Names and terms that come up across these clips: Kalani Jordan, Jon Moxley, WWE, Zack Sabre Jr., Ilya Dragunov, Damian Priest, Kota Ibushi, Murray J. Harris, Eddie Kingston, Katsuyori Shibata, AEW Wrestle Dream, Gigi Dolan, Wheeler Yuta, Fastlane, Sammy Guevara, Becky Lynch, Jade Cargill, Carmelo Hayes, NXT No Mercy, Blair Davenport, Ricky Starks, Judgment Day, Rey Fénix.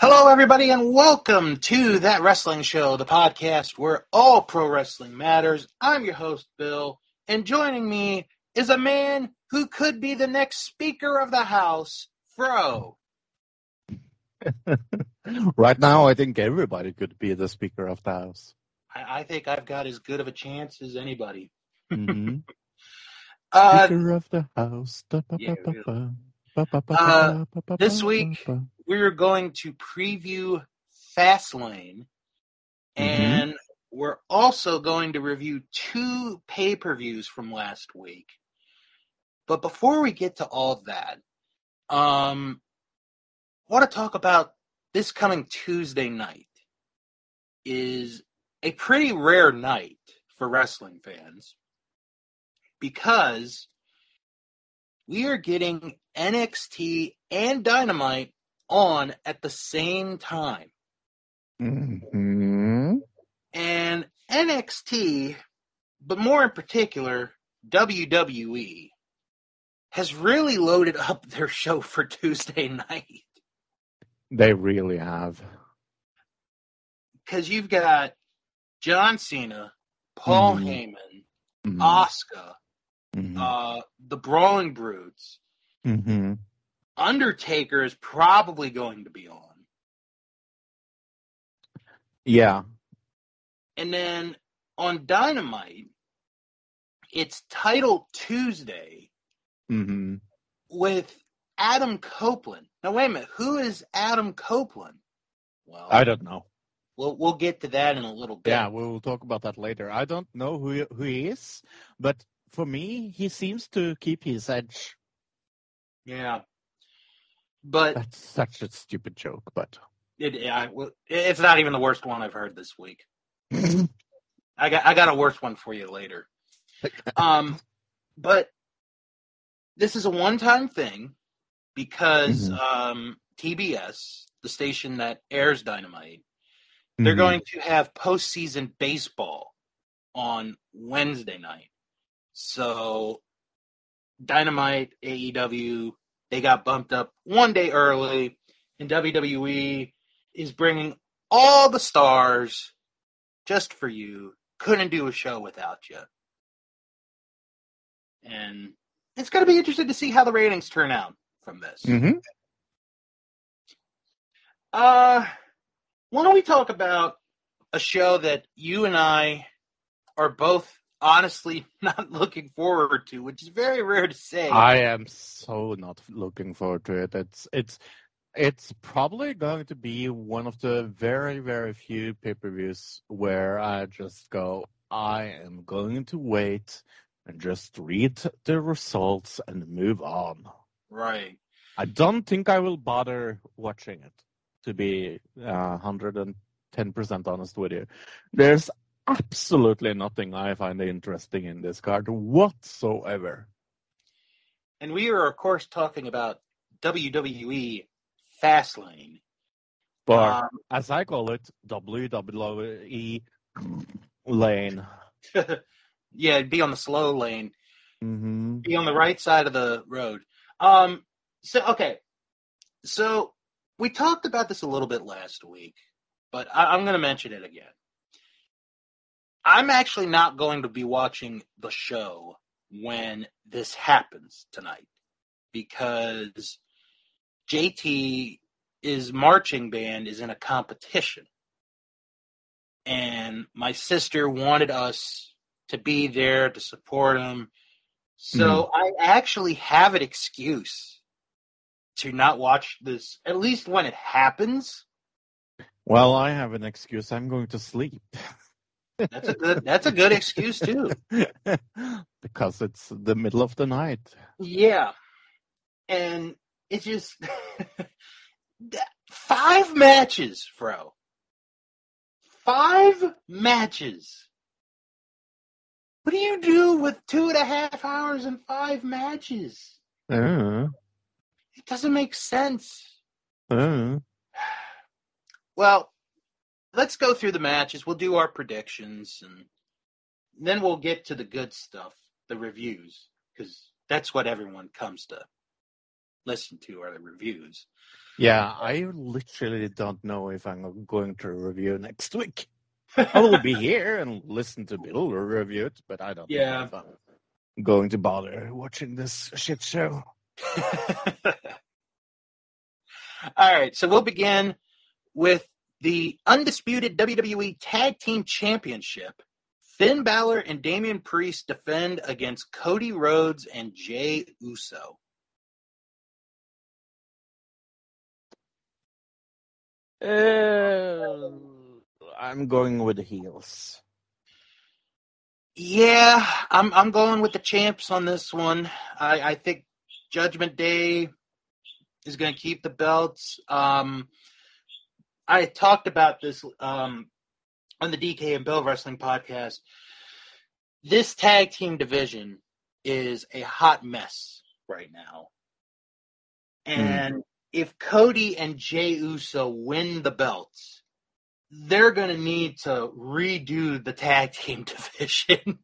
Hello, everybody, and welcome to That Wrestling Show, the podcast where all pro wrestling matters. I'm your host, Bill, and joining me is a man who could be the next Speaker of the House, Fro. Right now, I think everybody could be the Speaker of the House. I think I've got as good of a chance as anybody. Mm-hmm. Speaker of the House. This week, we're going to preview Fastlane, and we're also going to review two pay-per-views from last week. But before we get to all that, I want to talk about this coming Tuesday night. Is a pretty rare night for wrestling fans because we are getting NXT and Dynamite on at the same time. Mm-hmm. And NXT, but more in particular, WWE, has really loaded up their show for Tuesday night. They really have. Because you've got John Cena, Paul Heyman, Asuka, the Brawling Brutes. Mm-hmm. Undertaker is probably going to be on. Yeah. And then on Dynamite, it's Title Tuesday with Adam Copeland. Now, wait a minute. Who is Adam Copeland? Well, I don't know. We'll get to that in a little bit. Yeah, we'll talk about that later. I don't know who he is, but for me, he seems to keep his edge. Yeah. But that's such a stupid joke, but it's not even the worst one I've heard this week. I got a worse one for you later. But this is a one-time thing because TBS, the station that airs Dynamite, they're going to have postseason baseball on Wednesday night. So Dynamite, AEW, they got bumped up one day early, and WWE is bringing all the stars just for you. Couldn't do a show without you. And it's going to be interesting to see how the ratings turn out from this. Mm-hmm. Why don't we talk about a show that you and I are both honestly not looking forward to, which is very rare to say. I am so not looking forward to it. It's probably going to be one of the very, very few pay-per-views where I just go, I am going to wait and just read the results and move on. Right. I don't think I will bother watching it, to be 110% honest with you. There's absolutely nothing I find interesting in this card whatsoever. And we are, of course, talking about WWE Fastlane. But as I call it, WWE lane. Yeah, be on the slow lane. Mm-hmm. Be on the right side of the road. So we talked about this a little bit last week, but I'm going to mention it again. I'm actually not going to be watching the show when this happens tonight because JT's marching band is in a competition. And my sister wanted us to be there to support him. So I actually have an excuse to not watch this, at least when it happens. Well, I have an excuse. I'm going to sleep. That's a good excuse too. Because it's the middle of the night. Yeah. And it's just 5 matches, bro. 5 matches. What do you do with 2.5 hours and 5 matches? It doesn't make sense. Well, let's go through the matches. We'll do our predictions, and then we'll get to the good stuff, the reviews, because that's what everyone comes to listened to are the reviews. Yeah, I literally don't know if I'm going to review next week. I will be here and listen to Bill or review it, but I don't know if I'm going to bother watching this shit show. All right, so we'll begin with the undisputed WWE Tag Team Championship. Finn Balor and Damian Priest defend against Cody Rhodes and Jey Uso. I'm going with the heels. Yeah, I'm going with the champs on this one. I think Judgment Day is going to keep the belts. I talked about this on the DK and Bill Wrestling podcast. This tag team division is a hot mess right now. And if Cody and Jey Uso win the belts, they're going to need to redo the tag team division.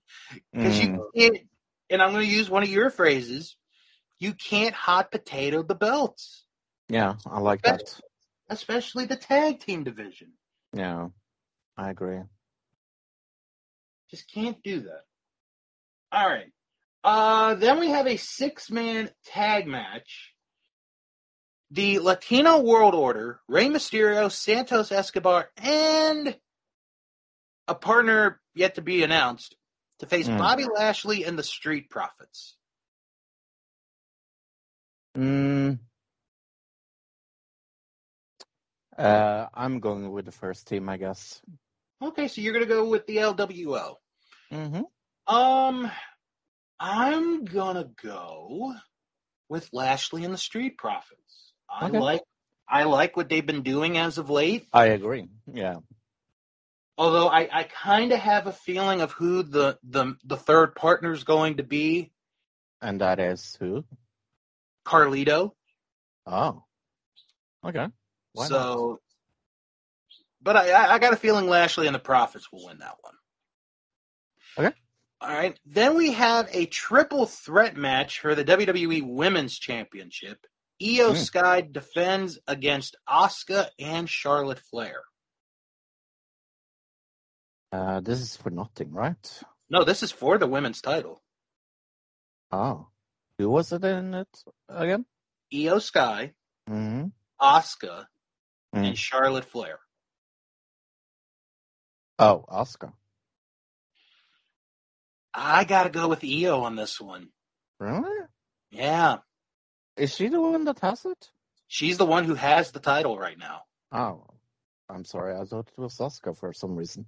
Because you can't, and I'm going to use one of your phrases, you can't hot potato the belts. Yeah, I like that. Especially the tag team division. Yeah, I agree. Just can't do that. All right. Then we have a six-man tag match. The Latino World Order, Rey Mysterio, Santos Escobar, and a partner yet to be announced to face Bobby Lashley and the Street Profits. I'm going with the first team, I guess. Okay, so you're going to go with the LWO. Mm-hmm. I'm going to go with Lashley and the Street Profits. Okay. I like what they've been doing as of late. I agree. Yeah. Although I kind of have a feeling of who the third partner is going to be. And that is who? Carlito. Oh. Okay. Why so, not? But I got a feeling Lashley and the Profits will win that one. Okay. All right. Then we have a triple threat match for the WWE Women's Championship. Io Sky defends against Asuka and Charlotte Flair. This is for nothing, right? No, this is for the women's title. Oh. Who was it in it again? Io Sky, Asuka, and Charlotte Flair. Oh, Asuka. I gotta go with Io on this one. Really? Yeah. Is she the one that has it? She's the one who has the title right now. Oh, I'm sorry. I thought it was Asuka for some reason.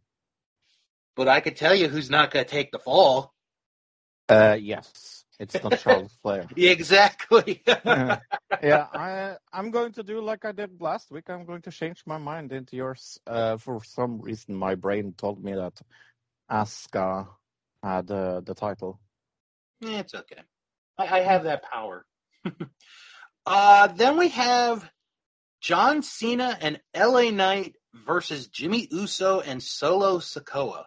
But I could tell you who's not going to take the fall. Yes, it's not Charlotte Flair. Exactly. Yeah, I'm going to do like I did last week. I'm going to change my mind into yours. For some reason, my brain told me that Asuka had the title. It's okay. I have that power. Then we have John Cena and LA Knight versus Jimmy Uso and Solo Sikoa.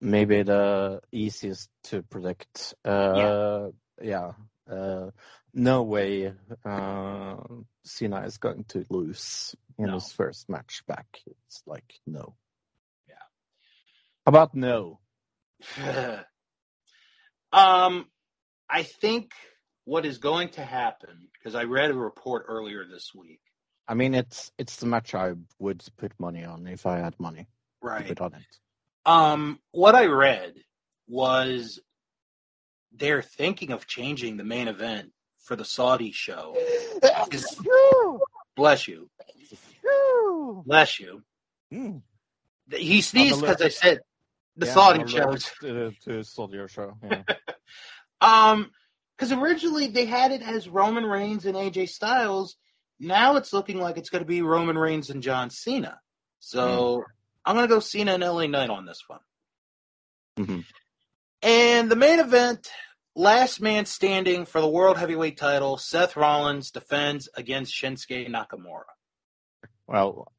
Maybe the easiest to predict. No way Cena is going to lose in his first match back. It's like, no. Yeah. How about no? I think what is going to happen, because I read a report earlier this week. I mean, it's the match I would put money on if I had money. Right. To put on it. What I read was they're thinking of changing the main event for the Saudi show. Bless you. Bless you. Mm. He sneezed because I said the Saudi show. To Saudi show. Yeah. Because originally they had it as Roman Reigns and AJ Styles. Now it's looking like it's going to be Roman Reigns and John Cena. So I'm going to go Cena and LA Knight on this one. Mm-hmm. And the main event, last man standing for the World Heavyweight title, Seth Rollins defends against Shinsuke Nakamura. Well,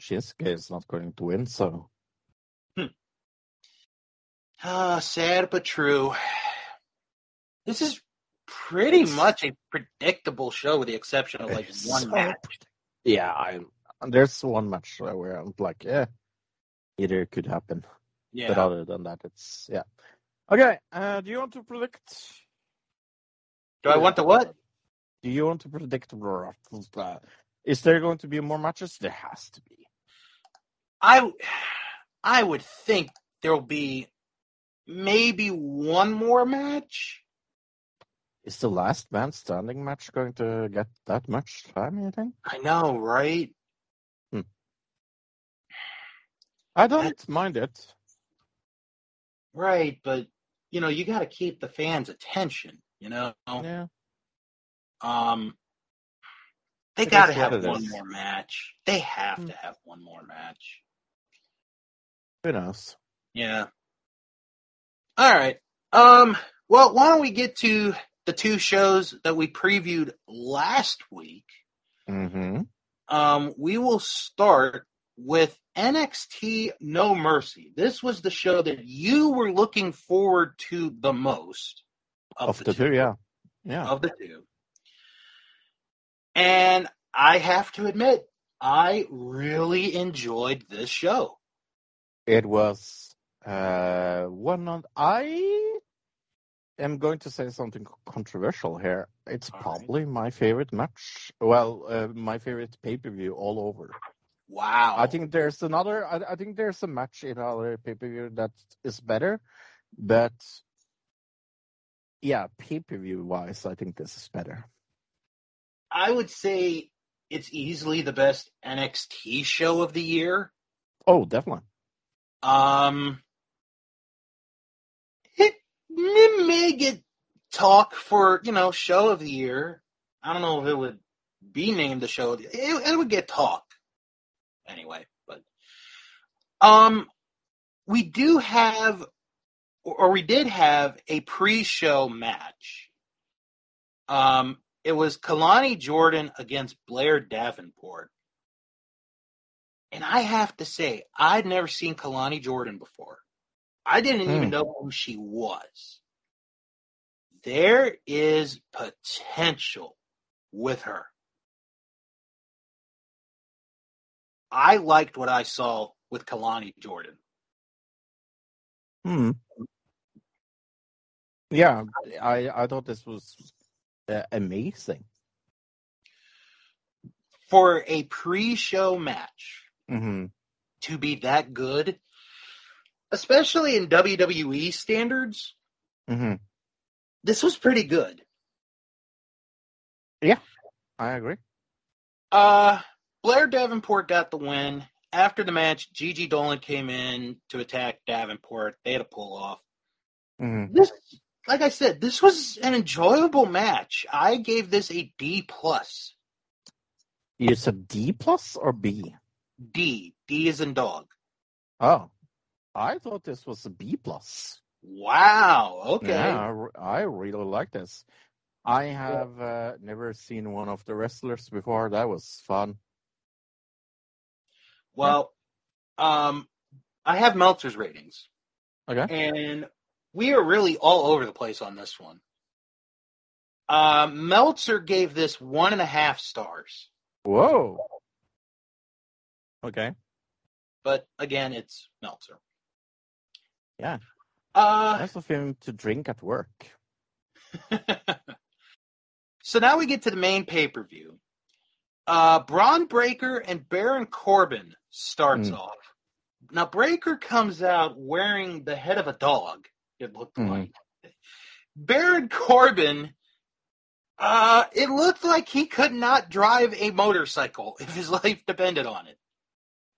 Shinsuke is not going to win, so. Sad but true. This is pretty much a predictable show with the exception of like one match. Yeah, there's one match where I'm like, yeah, either could happen. Yeah. But other than that, it's, yeah. Okay, do you want to predict? Do I want to what? Do you want to predict? Is there going to be more matches? There has to be. I would think there will be maybe one more match. Is the last man standing match going to get that much time, you think? I know, right? I don't mind it. Right, but, you know, you got to keep the fans' attention, you know? Yeah. They got to have one more match. They have to have one more match. Who knows? Yeah. All right. Well, why don't we get to the two shows that we previewed last week? Mm-hmm. We will start with NXT No Mercy. This was the show that you were looking forward to the most. Of the two, yeah. Yeah. Of the two. And I have to admit, I really enjoyed this show. It was I am going to say something controversial here. It's probably my favorite match. Well, my favorite pay-per-view all over. Wow. I think there's another. I think there's a match in our pay-per-view that is better, but yeah, pay-per-view wise, I think this is better. I would say it's easily the best NXT show of the year. Oh, definitely. It may get talk for, you know, show of the year. I don't know if it would be named the show of the year. It would get talk. Anyway, but we do have, or we did have a pre-show match. It was Kalani Jordan against Blair Davenport, and I have to say I'd never seen Kalani Jordan before. I didn't even know who she was. There is potential with her. I liked what I saw with Kalani Jordan. Yeah, I thought this was amazing. For a pre-show match to be that good, especially in WWE standards, this was pretty good. Yeah, I agree. Blair Davenport got the win. After the match, Gigi Dolan came in to attack Davenport. They had a pull-off. This, like I said, this was an enjoyable match. I gave this a D+. You said D+ or B? D. D as in dog. Oh. I thought this was a B+. Wow. Okay. Yeah, I really like this. I have never seen one of the wrestlers before. That was fun. Well, I have Meltzer's ratings. Okay. And we are really all over the place on this one. Meltzer gave this 1.5 stars. Whoa. Okay. But, again, it's Meltzer. Yeah. That's a thing to drink at work. So now we get to the main pay-per-view. Bron Breakker and Baron Corbin starts off. Now, Breakker comes out wearing the head of a dog, it looked like. Baron Corbin, it looked like he could not drive a motorcycle if his life depended on it.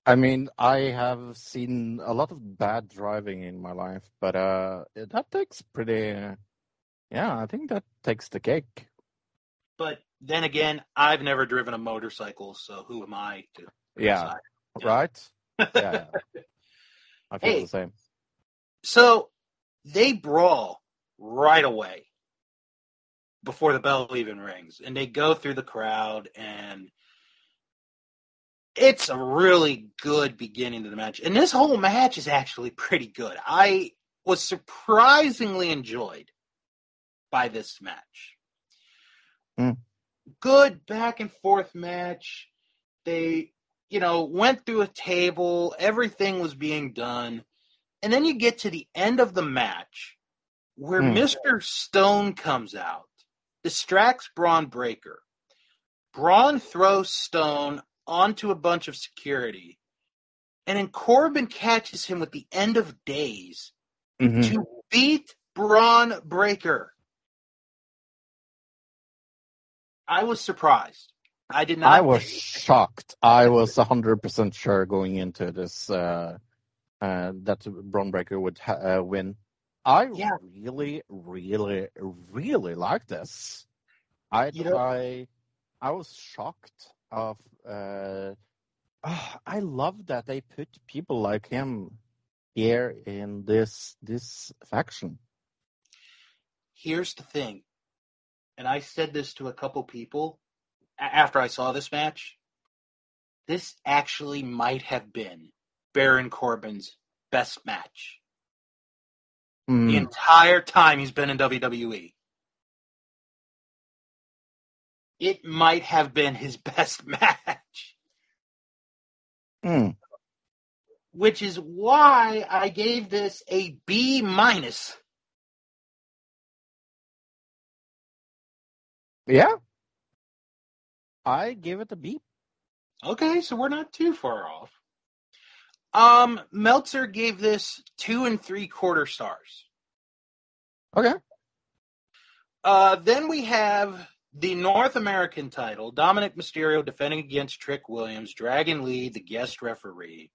I mean, I have seen a lot of bad driving in my life, but that takes pretty... yeah, I think that takes the cake. But... then again, I've never driven a motorcycle, so who am I to decide? Yeah, right? Yeah. I feel the same. So, they brawl right away before the bell even rings, and they go through the crowd, and it's a really good beginning to the match. And this whole match is actually pretty good. I was surprisingly enjoyed by this match. Good back and forth match. They, you know, went through a table. Everything was being done. And then you get to the end of the match where Mr. Stone comes out, distracts Bron Breakker. Bron throws Stone onto a bunch of security. And then Corbin catches him with the end of days to beat Bron Breakker. I was surprised. I did not. I was shocked. I was 100% sure going into this that Bron Breakker would win. I really like this. I was shocked of. I love that they put people like him here in this faction. Here's the thing. And I said this to a couple people after I saw this match. This actually might have been Baron Corbin's best match. The entire time he's been in WWE. It might have been his best match. Which is why I gave this a B-. Yeah. I give it a B. Okay, so we're not too far off. Meltzer gave this 2 3/4 stars. Okay. Then we have the North American title, Dominic Mysterio defending against Trick Williams, Dragon Lee, the guest referee.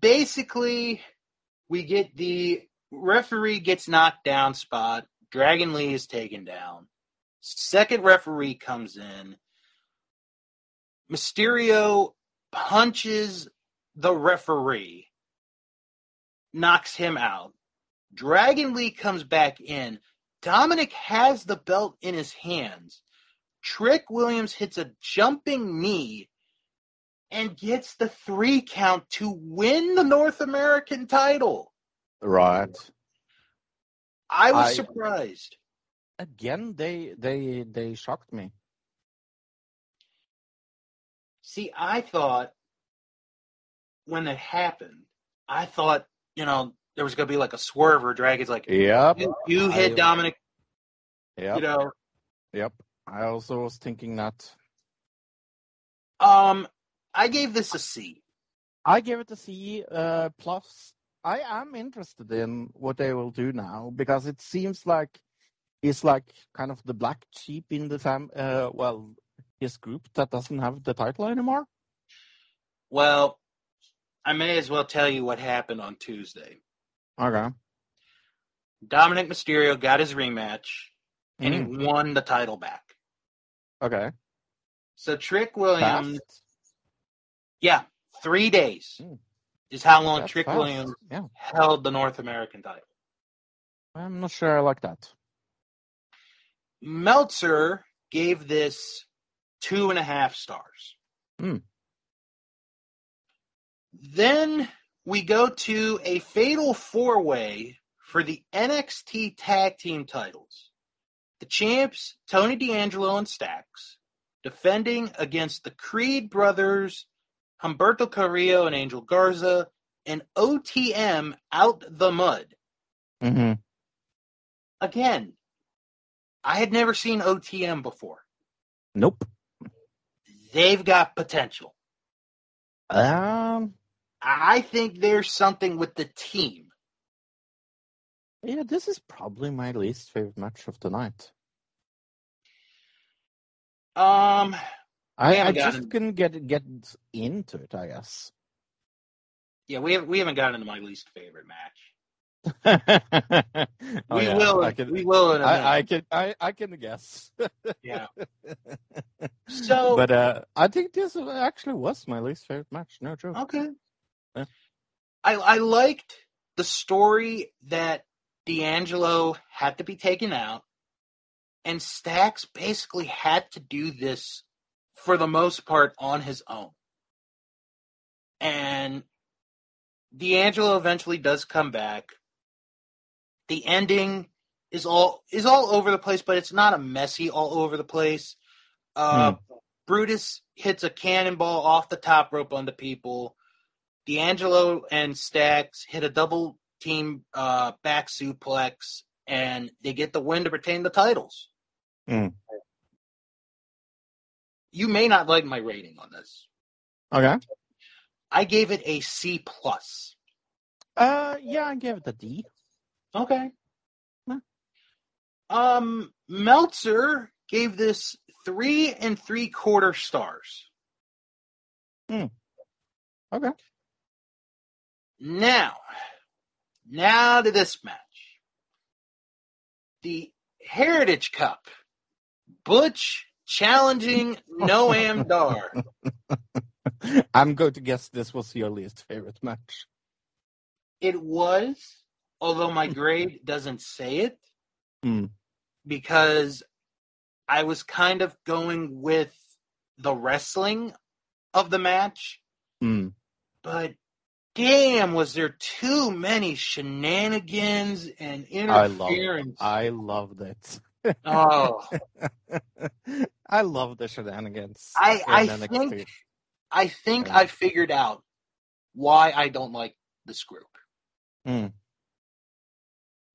Basically, we get the referee gets knocked down spot. Dragon Lee is taken down. Second referee comes in. Mysterio punches the referee. Knocks him out. Dragon Lee comes back in. Dominic has the belt in his hands. Trick Williams hits a jumping knee and gets the 3 count to win the North American title. Right. I was surprised. Again, they shocked me. See, I thought when it happened, I thought, you know, there was going to be like a swerve where Dragon's like, yep, you hit Dominic. Yep. You know. Yep. I also was thinking that. I gave this a C. I gave it a C plus. I am interested in what they will do now because it seems like it's like kind of the black sheep in the his group that doesn't have the title anymore. Well, I may as well tell you what happened on Tuesday. Okay. Dominic Mysterio got his rematch and he won the title back. Okay. So Trick Williams, 3 days. Is how long Trick Williams held the North American title. I'm not sure I like that. Meltzer gave this 2.5 stars. Then we go to a fatal four-way for the NXT tag team titles. The champs, Tony D'Angelo and Stax, defending against the Creed brothers, Humberto Carrillo and Angel Garza, and OTM out the mud. Again, I had never seen OTM before. Nope. They've got potential. I think there's something with the team. Yeah, this is probably my least favorite match of the night. I just couldn't get into it, I guess. Yeah, we haven't gotten into my least favorite match. I can guess. Yeah. So, but I think this actually was my least favorite match. No joke. Okay. Yeah. I liked the story that D'Angelo had to be taken out, and Stax basically had to do this. For the most part, on his own. And D'Angelo eventually does come back. The ending is all over the place, but it's not a messy all over the place. Brutus hits a cannonball off the top rope onto people. D'Angelo and Stax hit a double team back suplex, and they get the win to retain the titles. You may not like my rating on this. Okay. I gave it a C+. Yeah, I gave it a D. Okay. Huh. Meltzer gave this 3 3/4 stars. Okay. Now to this match. The Heritage Cup. Butch challenging Noam Dar. I'm going to guess this was your least favorite match. It was, although my grade doesn't say it, because I was kind of going with the wrestling of the match. But damn, was there too many shenanigans and interference. I loved it. Oh, I love the shenanigans. I think I figured out why I don't like this group.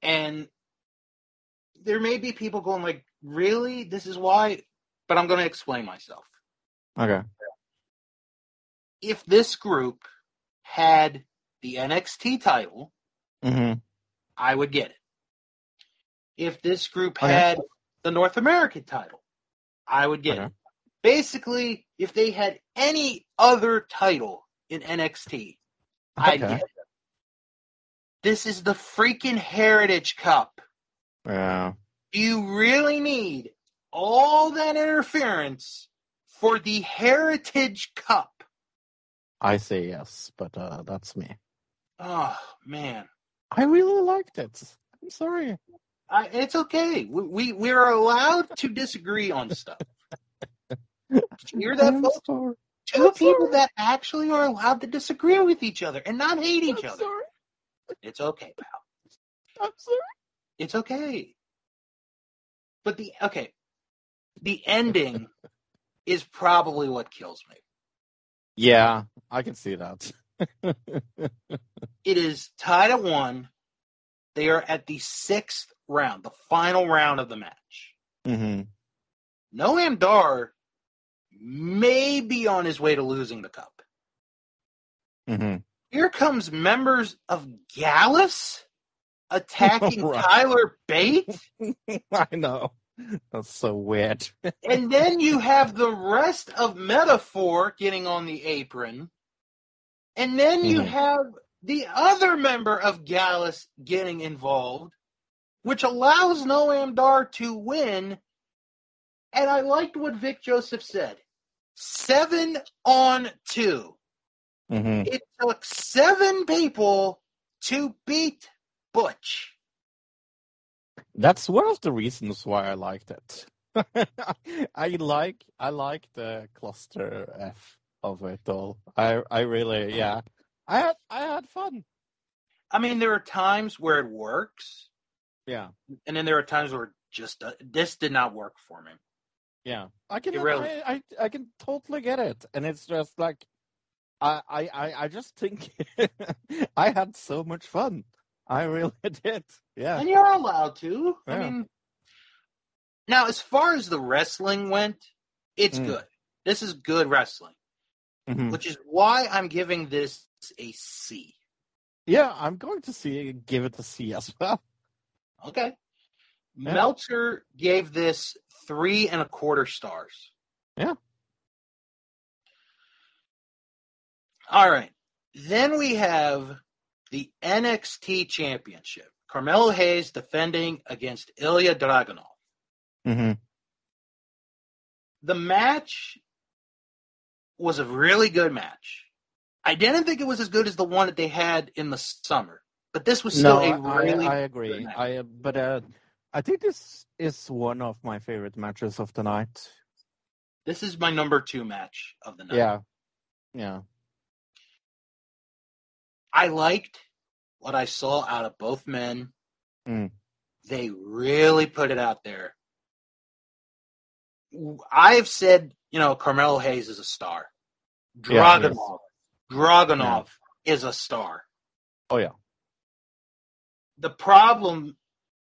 And there may be people going like, really? This is why? But I'm going to explain myself. Okay. If this group had the NXT title, I would get it. If this group had the North American title, I would get it. Basically, if they had any other title in NXT, I'd get it. This is the freaking Heritage Cup. Yeah. Do you really need all that interference for the Heritage Cup? I say yes, but that's me. Oh, man. I really liked it. I'm sorry. It's okay. We're allowed to disagree on stuff. Did you hear that, folks? Sorry. Two people that actually are allowed to disagree with each other and not hate each other. Sorry. It's okay, pal. I'm sorry. It's okay. But the ending is probably what kills me. Yeah, I can see that. It is tied at 1. They are at the 6th round, the final round of the match. Noam Dar may be on his way to losing the cup. Here comes members of Gallus attacking Tyler Bate. I know. That's so weird. And then you have the rest of Metaphor getting on the apron. And then you have the other member of Gallus getting involved, which allows Noam Dar to win. And I liked what Vic Joseph said. 7-on-2. It took 7 people to beat Butch. That's one of the reasons why I liked it. I like the cluster F of it all. I really had fun. I mean, there are times where it works. Yeah. And then there are times where just this did not work for me. Yeah. I can totally get it. And it's just like I just think I had so much fun. I really did. Yeah. And you're allowed to. Yeah. I mean, now, as far as the wrestling went, it's good. This is good wrestling, which is why I'm giving this a C. Yeah, I'm going to give it a C as well. Okay. Yeah. Meltzer gave this 3 1/4 stars. Yeah. All right. Then we have the NXT Championship. Carmelo Hayes defending against Ilya Dragunov. The match was a really good match. I didn't think it was as good as the one that they had in the summer, but this was still I agree. Good match. I think this is one of my favorite matches of the night. This is my number 2 match of the night. Yeah. I liked what I saw out of both men. They really put it out there. I've said, you know, Carmelo Hayes is a star. Dragunov is a star. Oh, yeah. The problem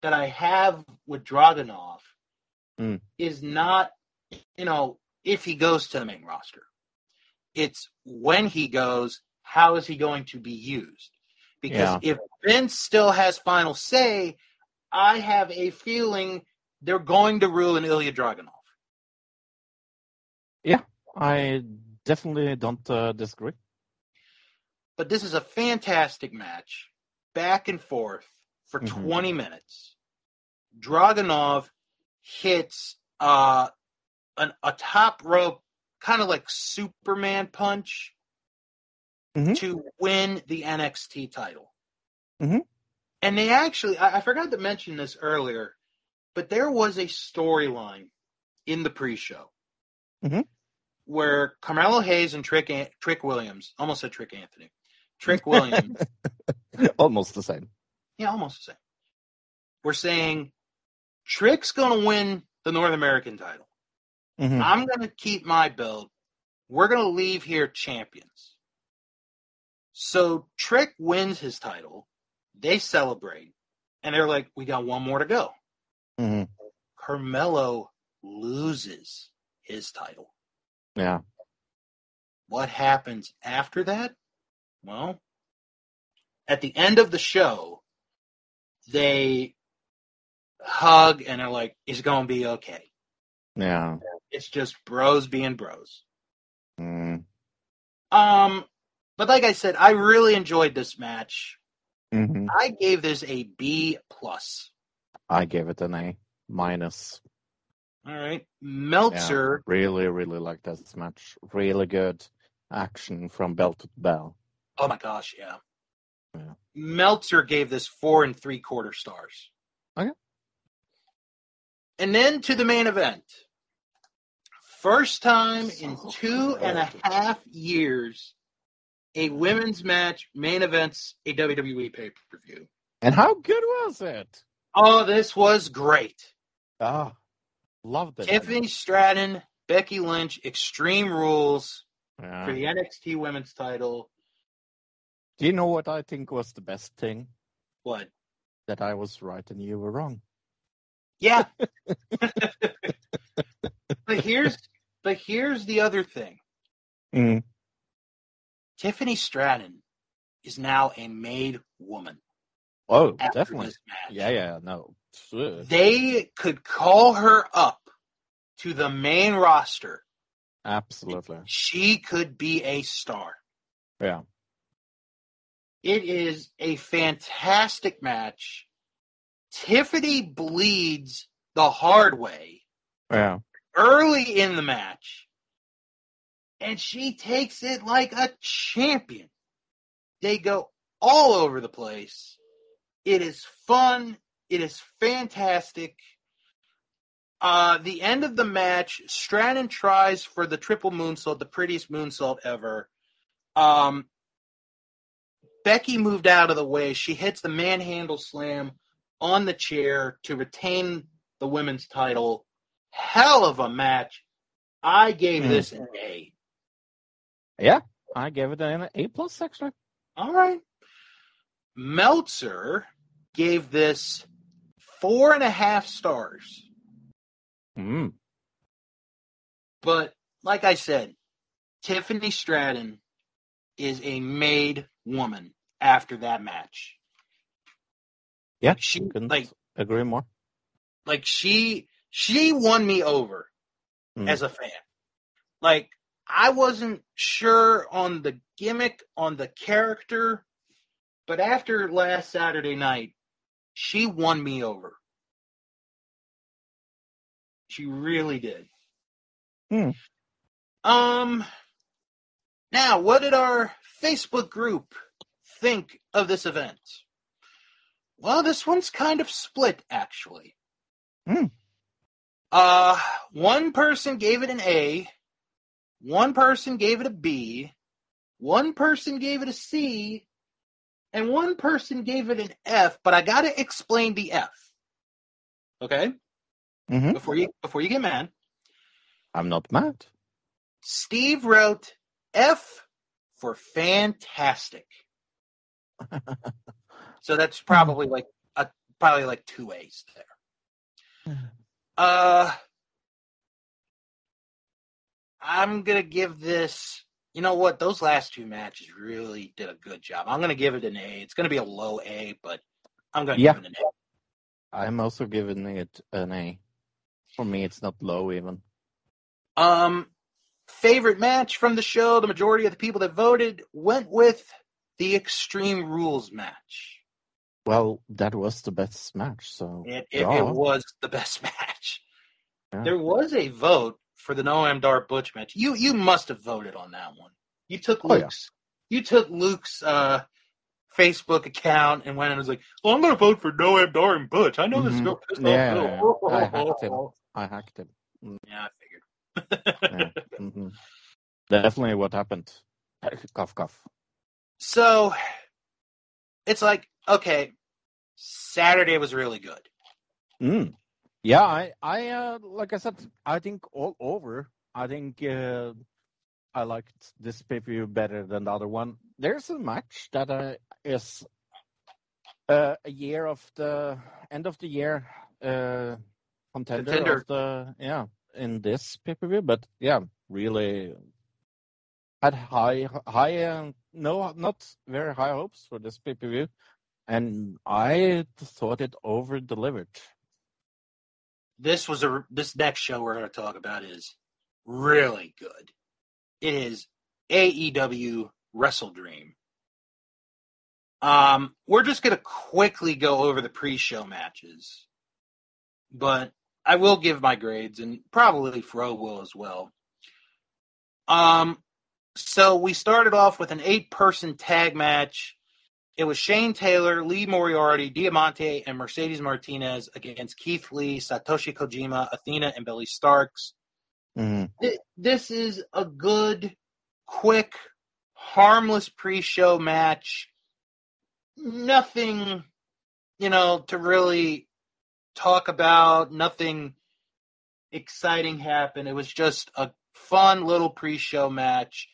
that I have with Dragunov is not, you know, if he goes to the main roster. It's when he goes, how is he going to be used? Because if Vince still has final say, I have a feeling they're going to ruin Ilya Dragunov. Yeah, I definitely don't disagree. But this is a fantastic match, back and forth for 20 minutes. Dragunov hits a top rope, kind of like Superman punch, to win the NXT title. And they actually, I forgot to mention this earlier, but there was a storyline in the pre-show where Carmelo Hayes and Trick Williams, almost said Trick Anthony, Trick Williams. Almost the same. Yeah, almost the same. We're saying Trick's going to win the North American title. I'm going to keep my belt. We're going to leave here champions. So Trick wins his title. They celebrate. And they're like, we got one more to go. Carmelo loses his title. Yeah. What happens after that? Well, at the end of the show, they hug and are like, it's going to be okay. Yeah. It's just bros being bros. But like I said, I really enjoyed this match. I gave this a B+. I gave it an A-. All right. Meltzer. Yeah, really, really liked this match. Really good action from bell to bell. Oh, my gosh, yeah. Meltzer gave this 4 3/4 stars. Okay. And then to the main event. First time in 2.5 years, a women's match main events a WWE pay-per-view. And how good was it? Oh, this was great. Oh, loved it. Tiffany Stratton, Becky Lynch, Extreme Rules for the NXT women's title. Do you know what I think was the best thing? What? That I was right and you were wrong. Yeah. But here's the other thing. Tiffany Stratton is now a made woman. Oh, definitely. Yeah, no. Sure. They could call her up to the main roster. Absolutely. She could be a star. Yeah. It is a fantastic match. Tiffany bleeds the hard way. Yeah. Early in the match. And she takes it like a champion. They go all over the place. It is fun. It is fantastic. The end of the match, Stratton tries for the triple moonsault, the prettiest moonsault ever. Becky moved out of the way. She hits the manhandle slam on the chair to retain the women's title. Hell of a match. I gave this an A. Yeah, I gave it an A+, actually. All right. Meltzer gave this 4.5 stars. But, like I said, Tiffany Stratton is a made woman after that match. Yeah, she couldn't agree more. Like, she won me over as a fan. Like, I wasn't sure on the gimmick, on the character, but after last Saturday night, she won me over. She really did. Now, what did our Facebook group think of this event? Well, this one's kind of split, actually. One person gave it an A. One person gave it a B. One person gave it a C. And one person gave it an F, but I got to explain the F. okay? Mm-hmm. Before you get mad. I'm not mad. Steve wrote F for fantastic. So that's probably like two A's there. I'm going to give this, you know what? Those last two matches really did a good job. I'm going to give it an A. It's going to be a low A, but I'm going to give it an A. I'm also giving it an A. For me, it's not low even. Favorite match from the show, the majority of the people that voted went with the Extreme Rules match. Well, that was the best match, so... It was the best match. Yeah. There was a vote for the Noam Dar Butch match. You must have voted on that one. You took Luke's... Yeah. You took Luke's Facebook account and went and was like, well, I'm going to vote for Noam Dar and Butch. I know this is going to piss off. I hacked him. Yeah, I figured. Yeah. Mm-hmm. Definitely what happened. Cough, cough. So... It's like, okay, Saturday was really good. Yeah, I like I said, I think all over, I liked this pay-per-view better than the other one. There's a match that is a year of the end of the year contender. Of the, yeah, in this pay-per-view, but yeah, really had high. No, not very high hopes for this pay-per-view, and I thought it over-delivered. This next show we're going to talk about is really good. It is AEW Wrestle Dream. We're just going to quickly go over the pre-show matches, but I will give my grades, and probably Fro will as well. So we started off with an 8-person tag match. It was Shane Taylor, Lee Moriarty, Diamante, and Mercedes Martinez against Keith Lee, Satoshi Kojima, Athena, and Billy Starks. Mm-hmm. This is a good, quick, harmless pre-show match. Nothing, to really talk about. Nothing exciting happened. It was just a fun little pre-show match.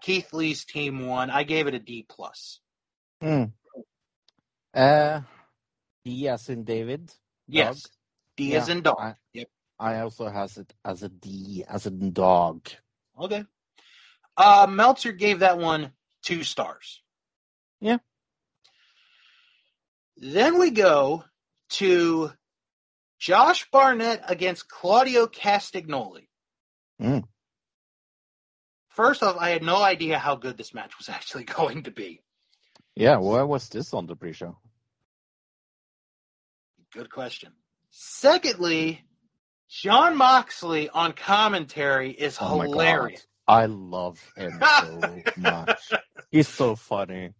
Keith Lee's team won. I gave it a D+. D as in David? Yes. Dog. D as in dog. I also has it as a D as in dog. Okay. Meltzer gave that one 2 stars. Yeah. Then we go to Josh Barnett against Claudio Castagnoli. First off, I had no idea how good this match was actually going to be. Yeah, why was this on the pre-show? Good question. Secondly, Jon Moxley on commentary is hilarious. I love him so much. He's so funny.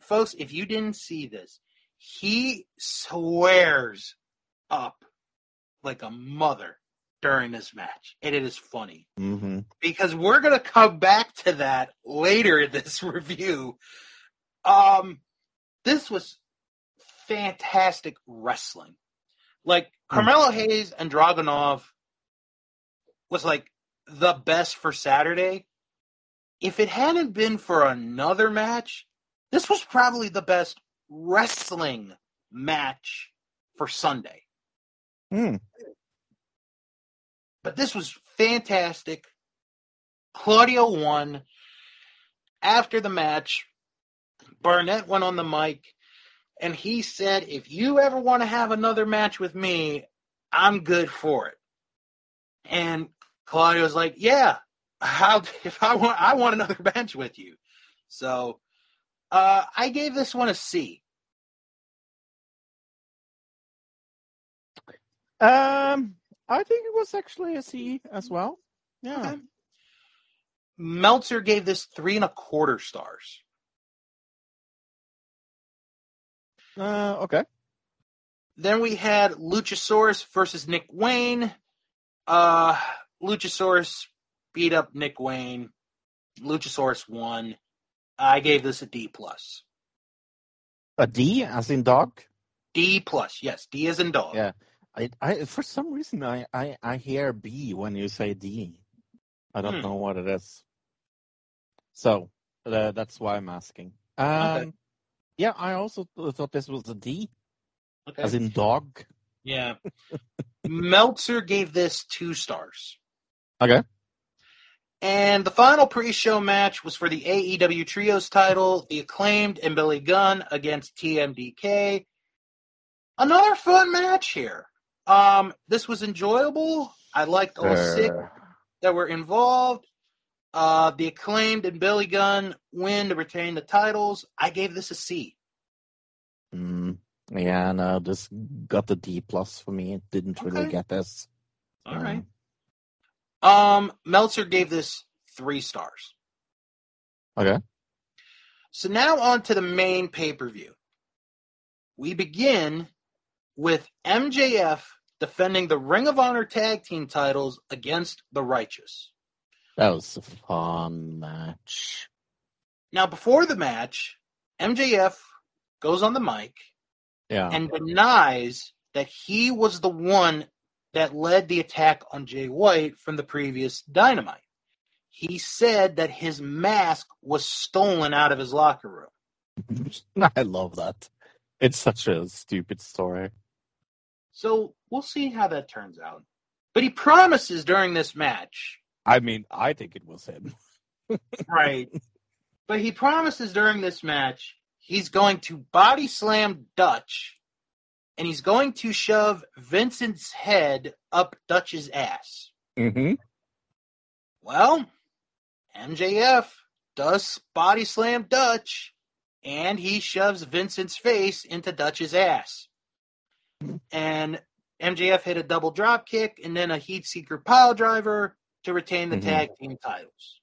Folks, if you didn't see this, he swears up like a mother during this match, and it is funny. Mm-hmm. Because we're going to come back to that later in this review. This was fantastic wrestling. Like, Carmelo Hayes and Dragunov was, like, the best for Saturday. If it hadn't been for another match, this was probably the best wrestling match for Sunday. But this was fantastic. Claudio won. After the match, Barnett went on the mic, and he said, if you ever want to have another match with me, I'm good for it. And Claudio's like, yeah, I want another match with you. So I gave this one a C. I think it was actually a C as well. Yeah. Okay. Meltzer gave this 3.25 stars. Okay. Then we had Luchasaurus versus Nick Wayne. Luchasaurus beat up Nick Wayne. Luchasaurus won. I gave this a D+. A D as in dog? D plus, yes. D as in dog. Yeah. I for some reason, I hear B when you say D. I don't know what it is. So, that's why I'm asking. Okay. Yeah, I also thought this was a D. Okay. As in dog. Yeah. Meltzer gave this 2 stars. Okay. And the final pre-show match was for the AEW Trios title, The Acclaimed and Billy Gunn against TMDK. Another fun match here. This was enjoyable. I liked all 6 that were involved. The Acclaimed and Billy Gunn win to retain the titles. I gave this a C. Yeah, no, this got the D plus for me. It didn't really get this. All right. Meltzer gave this 3 stars. Okay. So now on to the main pay-per-view. We begin with MJF defending the Ring of Honor tag team titles against the Righteous. That was a fun match. Now, before the match, MJF goes on the mic and denies that he was the one that led the attack on Jay White from the previous Dynamite. He said that his mask was stolen out of his locker room. I love that. It's such a stupid story. So we'll see how that turns out. But he promises during this match. I mean, I think it was him. Right. But he promises during this match he's going to body slam Dutch. And he's going to shove Vincent's head up Dutch's ass. Mm-hmm. Well, MJF does body slam Dutch, and he shoves Vincent's face into Dutch's ass. And MJF hit a double drop kick and then a heat seeker pile driver to retain the tag team titles.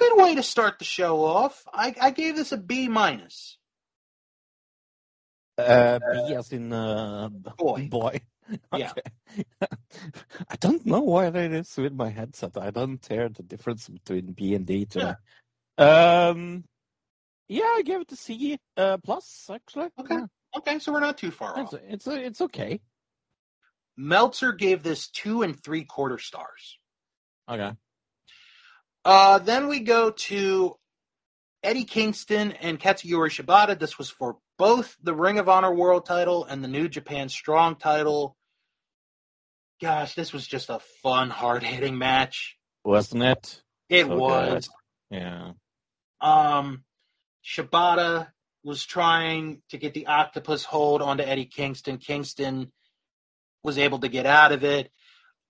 Good way to start the show off. I gave this a B minus. B as in boy. Okay. Yeah. I don't know why that is with my headset. I don't hear the difference between B and D today. Yeah. I gave it a C plus actually. Okay. Yeah. Okay, so we're not too far off. It's okay. Meltzer gave this 2 3/4 stars. Okay. Then we go to Eddie Kingston and Katsuyori Shibata. This was for both the Ring of Honor World title and the New Japan Strong title. Gosh, this was just a fun, hard-hitting match. Wasn't it? It was. Good. Yeah. Shibata was trying to get the octopus hold onto Eddie Kingston. Kingston was able to get out of it.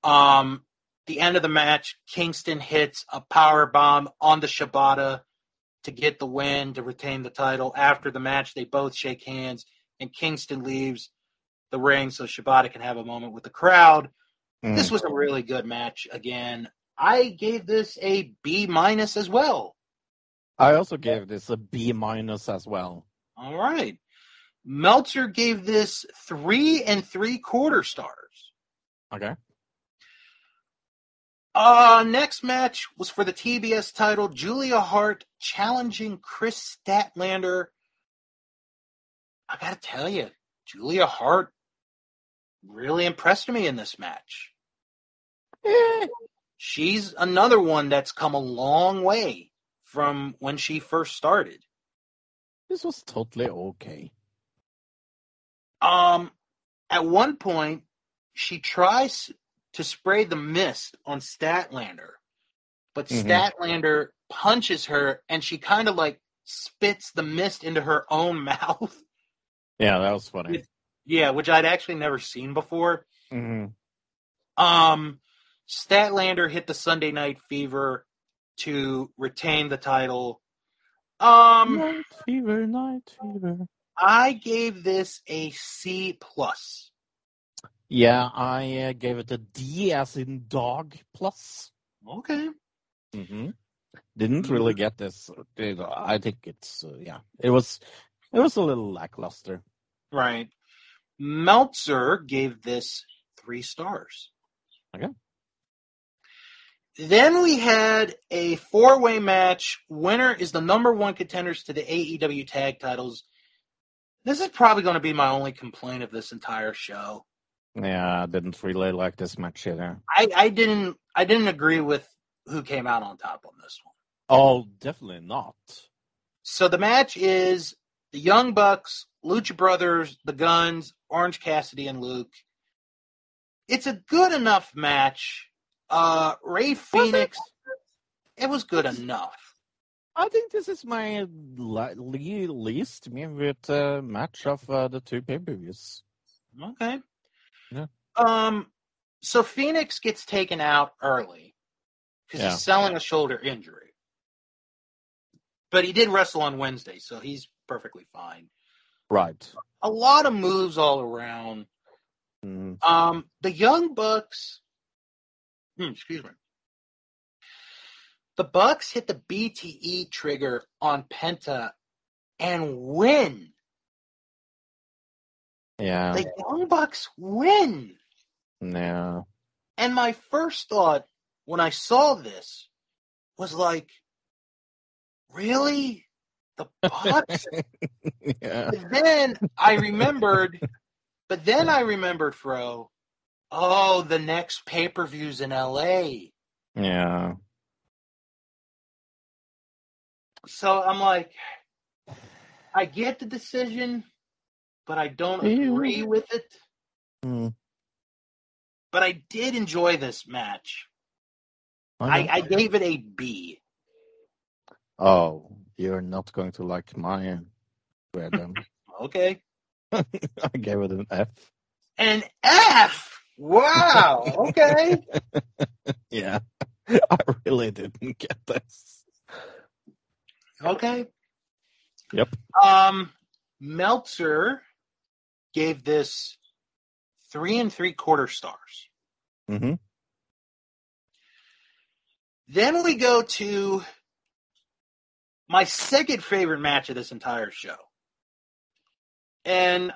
The end of the match, Kingston hits a power bomb on the Shibata to get the win, to retain the title. After the match, they both shake hands, and Kingston leaves the ring so Shibata can have a moment with the crowd. This was a really good match again. I gave this a B minus as well. I also gave this a B minus as well. All right. Meltzer gave this 3 3/4 stars. Okay. Next match was for the TBS title, Julia Hart challenging Chris Statlander. I gotta tell you, Julia Hart really impressed me in this match. She's another one that's come a long way from when she first started. This was totally okay. At one point, she tries to spray the mist on Statlander. But Statlander punches her, and she kind of, like, spits the mist into her own mouth. Yeah, that was funny. Which I'd actually never seen before. Statlander hit the Sunday Night Fever to retain the title. Night Fever. I gave this a C+. Yeah, I gave it a D as in dog plus. Okay. Didn't really get this. I think it's it was a little lackluster. Right. Meltzer gave this 3 stars. Okay. Then we had a four-way match. Winner is the number one contenders to the AEW tag titles. This is probably going to be my only complaint of this entire show. Yeah, I didn't really like this match either. I didn't agree with who came out on top on this one. Oh, definitely not. So the match is the Young Bucks, Lucha Brothers, The Guns, Orange Cassidy, and Luke. It's a good enough match. Rey Fénix, it was good enough. I think this is my least favorite match of the two pay-per-views. Okay. Yeah. So Fénix gets taken out early because he's selling a shoulder injury. But he did wrestle on Wednesday, so he's perfectly fine. Right. A lot of moves all around. Mm. The Young Bucks... excuse me. The Bucks hit the BTE trigger on Penta and win. Yeah. The Young Bucks win. Yeah. And my first thought when I saw this was like, really? The Bucks? Yeah. But then I remembered, Fro, oh, the next pay-per-view's in LA. Yeah. So I'm like, I get the decision, but I don't agree with it. Mm. But I did enjoy this match. I gave it a B. Oh, you're not going to like mine. Okay. I gave it an F. An F? Wow, okay. Yeah, I really didn't get this. Okay. Yep. Meltzer gave this 3 3/4 stars. Mm-hmm. Then we go to my second favorite match of this entire show. And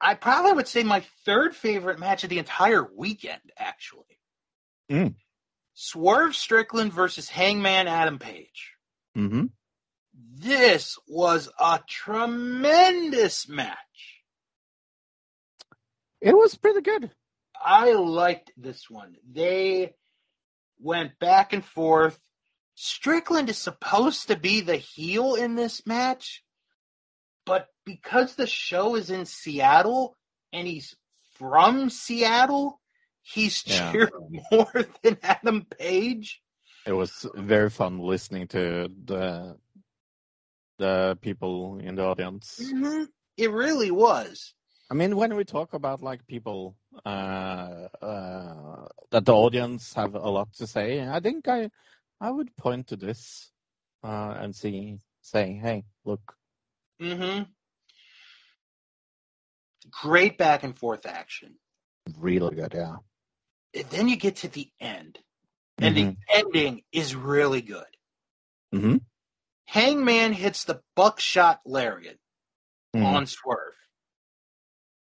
I probably would say my third favorite match of the entire weekend, actually. Mm. Swerve Strickland versus Hangman Adam Page. Mm-hmm. This was a tremendous match. It was pretty good. I liked this one. They went back and forth. Strickland is supposed to be the heel in this match. But because the show is in Seattle and he's from Seattle, he's cheered more than Adam Page. It was very fun listening to the people in the audience. Mm-hmm. It really was. I mean, when we talk about like people that the audience have a lot to say, I think I would point to this and say, hey, look. Mm-hmm. Great back and forth action. Really good, yeah. And then you get to the end. And the ending is really good. Mm-hmm. Hangman hits the buckshot lariat on Swerve.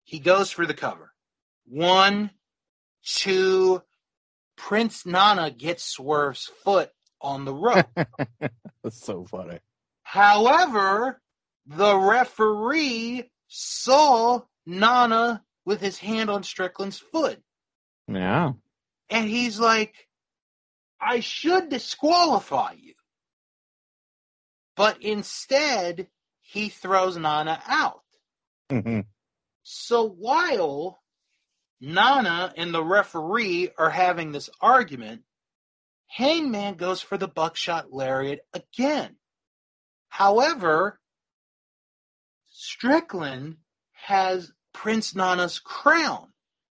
He goes for the cover. 1, 2, Prince Nana gets Swerve's foot on the rope. That's so funny. However, the referee saw Nana with his hand on Strickland's foot. Yeah. And he's like, I should disqualify you. But instead, he throws Nana out. Mm-hmm. So while Nana and the referee are having this argument, Hangman goes for the buckshot lariat again. However, Strickland has Prince Nana's crown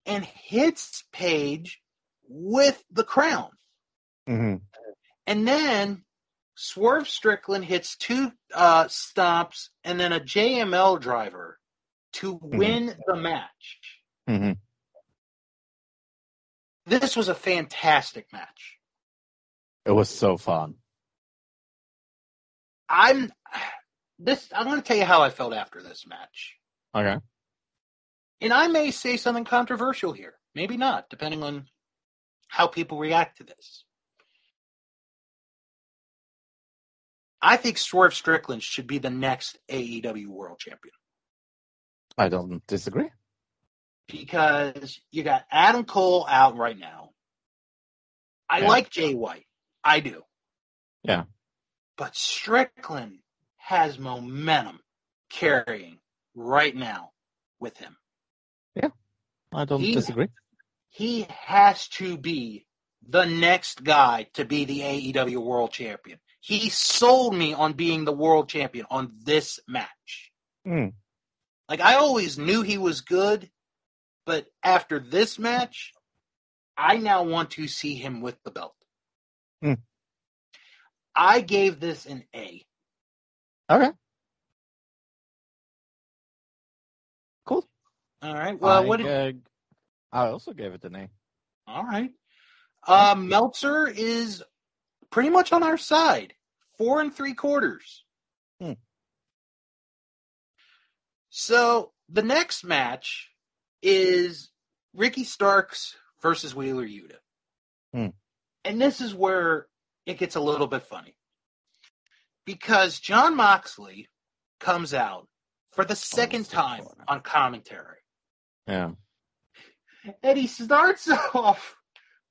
and hits Page with the crown. Mm-hmm. And then Swerve Strickland hits 2 stomps and then a JML driver to win the match. Mm-hmm. This was a fantastic match. It was so fun. I'm going to tell you how I felt after this match. Okay. And I may say something controversial here. Maybe not, depending on how people react to this. I think Swerve Strickland should be the next AEW world champion. I don't disagree. Because you got Adam Cole out right now. I like Jay White. I do. Yeah. But Strickland has momentum carrying right now with him. Yeah. I don't disagree. He has to be the next guy to be the AEW world champion. He sold me on being the world champion on this match. Mm. Like, I always knew he was good, but after this match, I now want to see him with the belt. Mm. I gave this an A. Okay. Cool. All right. Well, I also gave it an A. All right. Meltzer is pretty much on our side. 4 3/4. Hmm. So the next match is Ricky Starks versus Wheeler Yuta. Hmm. And this is where it gets a little bit funny. Because Jon Moxley comes out for the second time on commentary. Yeah. And he starts off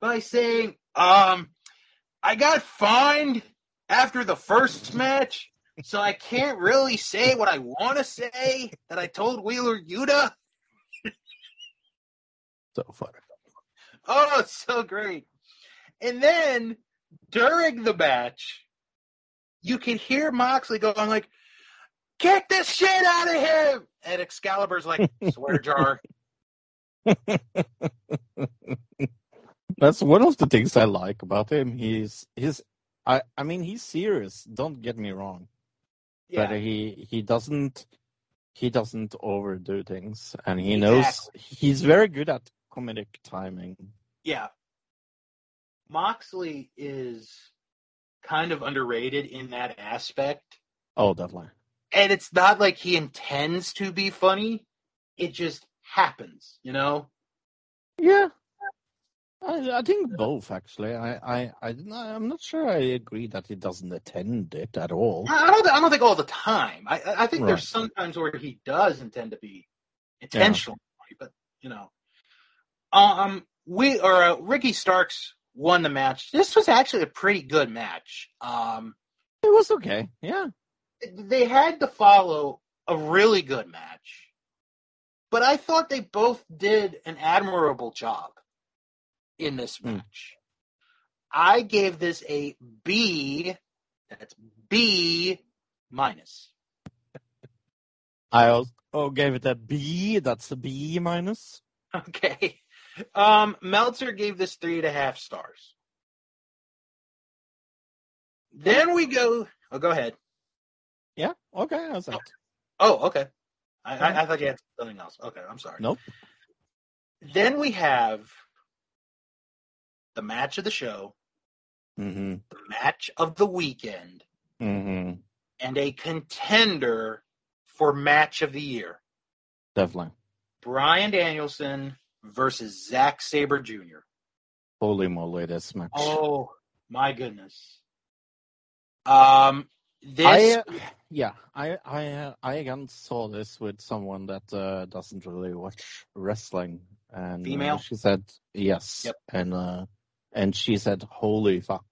by saying, I got fined after the first match, so I can't really say what I want to say that I told Wheeler Yuta. So funny. Oh, it's so great. And then, during the match, you can hear Moxley going like, kick this shit out of him! And Excalibur's like, swear jar. That's one of the things I like about him. I mean, he's serious. Don't get me wrong, yeah. But he doesn't overdo things, and he knows he's very good at comedic timing. Yeah, Moxley is kind of underrated in that aspect. Oh, definitely. And it's not like he intends to be funny; it just happens, you know. Yeah. I think both, actually. I'm not sure I agree that he doesn't attend it at all. I don't think all the time. I think there's sometimes where he does intend to be intentional, but you know, Ricky Starks won the match. This was actually a pretty good match. It was okay. Yeah, they had to follow a really good match, but I thought they both did an admirable job in this match. I gave this a B. That's B-. I also gave it a B. That's a B-. Okay. Meltzer gave this 3.5 stars. Then we go... Oh, go ahead. Yeah, okay. How's that? Oh, okay. I thought you had something else. Okay, I'm sorry. Nope. Then we have... the match of the show, the match of the weekend, and a contender for match of the year. Definitely. Bryan Danielson versus Zack Sabre Jr. Holy moly, this match. Oh, my goodness. I again saw this with someone that doesn't really watch wrestling. And female? She said, yes. Yep. And she said, holy fuck,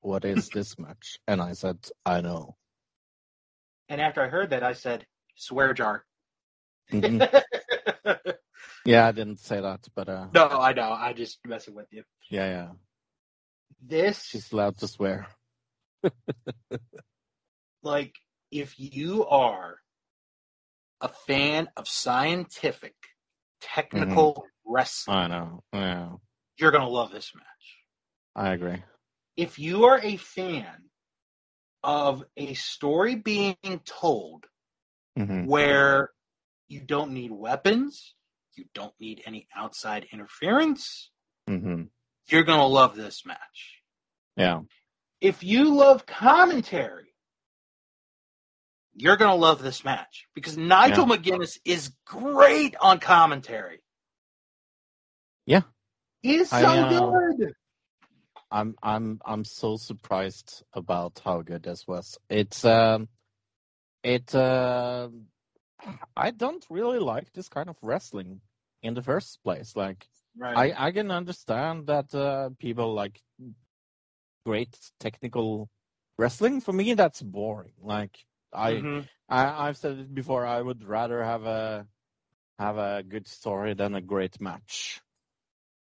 what is this match? And I said, I know. And after I heard that, I said, swear jar. Mm-hmm. Yeah, I didn't say that, but... No, I know. I just messing with you. Yeah, yeah. She's allowed to swear. Like, if you are a fan of scientific, technical wrestling, I know. Yeah. You're going to love this match. I agree. If you are a fan of a story being told where you don't need weapons, you don't need any outside interference, you're going to love this match. Yeah. If you love commentary, you're going to love this match because Nigel McGuinness is great on commentary. Yeah. He's so good. I'm so surprised about how good this was. I don't really like this kind of wrestling in the first place. Like, right. I can understand that people like great technical wrestling. For me, that's boring. Like, I've said it before. I would rather have a good story than a great match.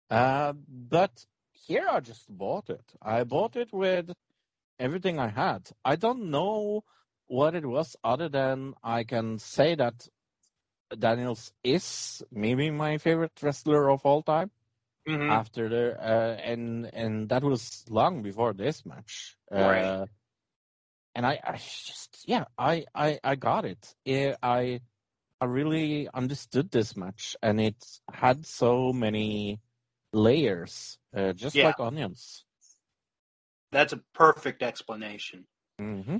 But here I just bought it. I bought it with everything I had. I don't know what it was other than I can say that Daniels is maybe my favorite wrestler of all time. Mm-hmm. After the and that was long before this match. Right. And I got it. I really understood this match, and it had so many layers, just like onions. That's a perfect explanation. Mm-hmm.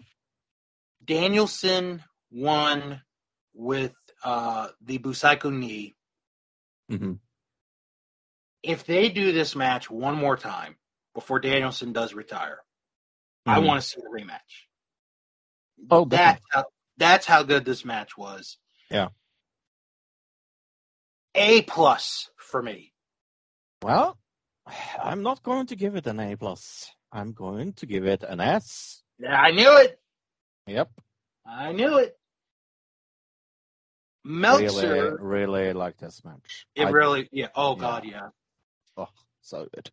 Danielson won with the Busaku knee. Mm-hmm. If they do this match one more time before Danielson does retire, I want to see the rematch. Oh, that's how good this match was. Yeah. A+ for me. Well, I'm not going to give it an A+. I'm going to give it an S. Yeah, I knew it. Yep. I knew it. Meltzer. Really like this match. Oh, God, yeah. Oh, so good.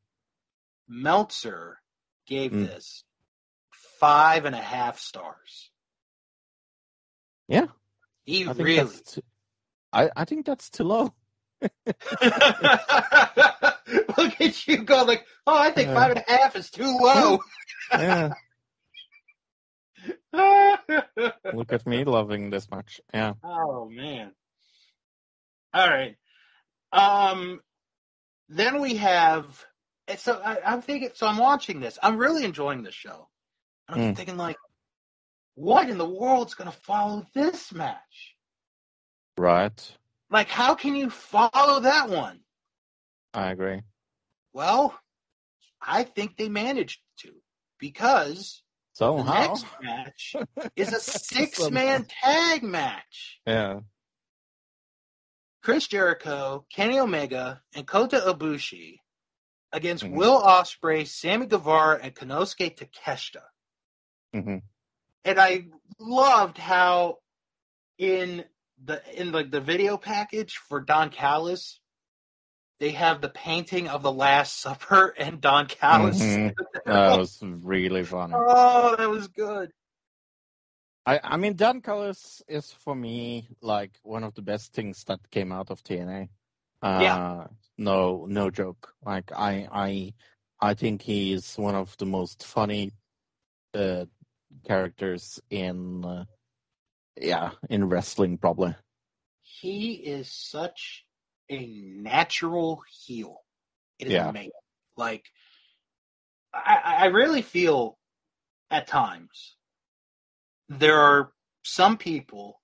Meltzer gave this 5.5 stars. Yeah. I think that's too low. Look at you go like, oh, I think 5.5 is too low. Yeah. Look at me loving this much. Yeah. Oh, man. All right. Then we have, so I'm thinking, so I'm watching this. I'm really enjoying this show. And I'm thinking like, what in the world's going to follow this match? Right. Like, how can you follow that one? I agree. Well, I think they managed to, because the next match is a 6-man tag match. Yeah. Chris Jericho, Kenny Omega, and Kota Ibushi against Will Ospreay, Sammy Guevara, and Konosuke Takeshita. Mm-hmm. And I loved how in the video package for Don Callis, they have the painting of the Last Supper and Don Callis. Mm-hmm. That was really funny. Oh, that was good. I mean, Don Callis is for me like one of the best things that came out of TNA. No joke. Like I think he is one of the most funny characters in wrestling, probably. He is such a natural heel. It is amazing. Like, I really feel at times there are some people,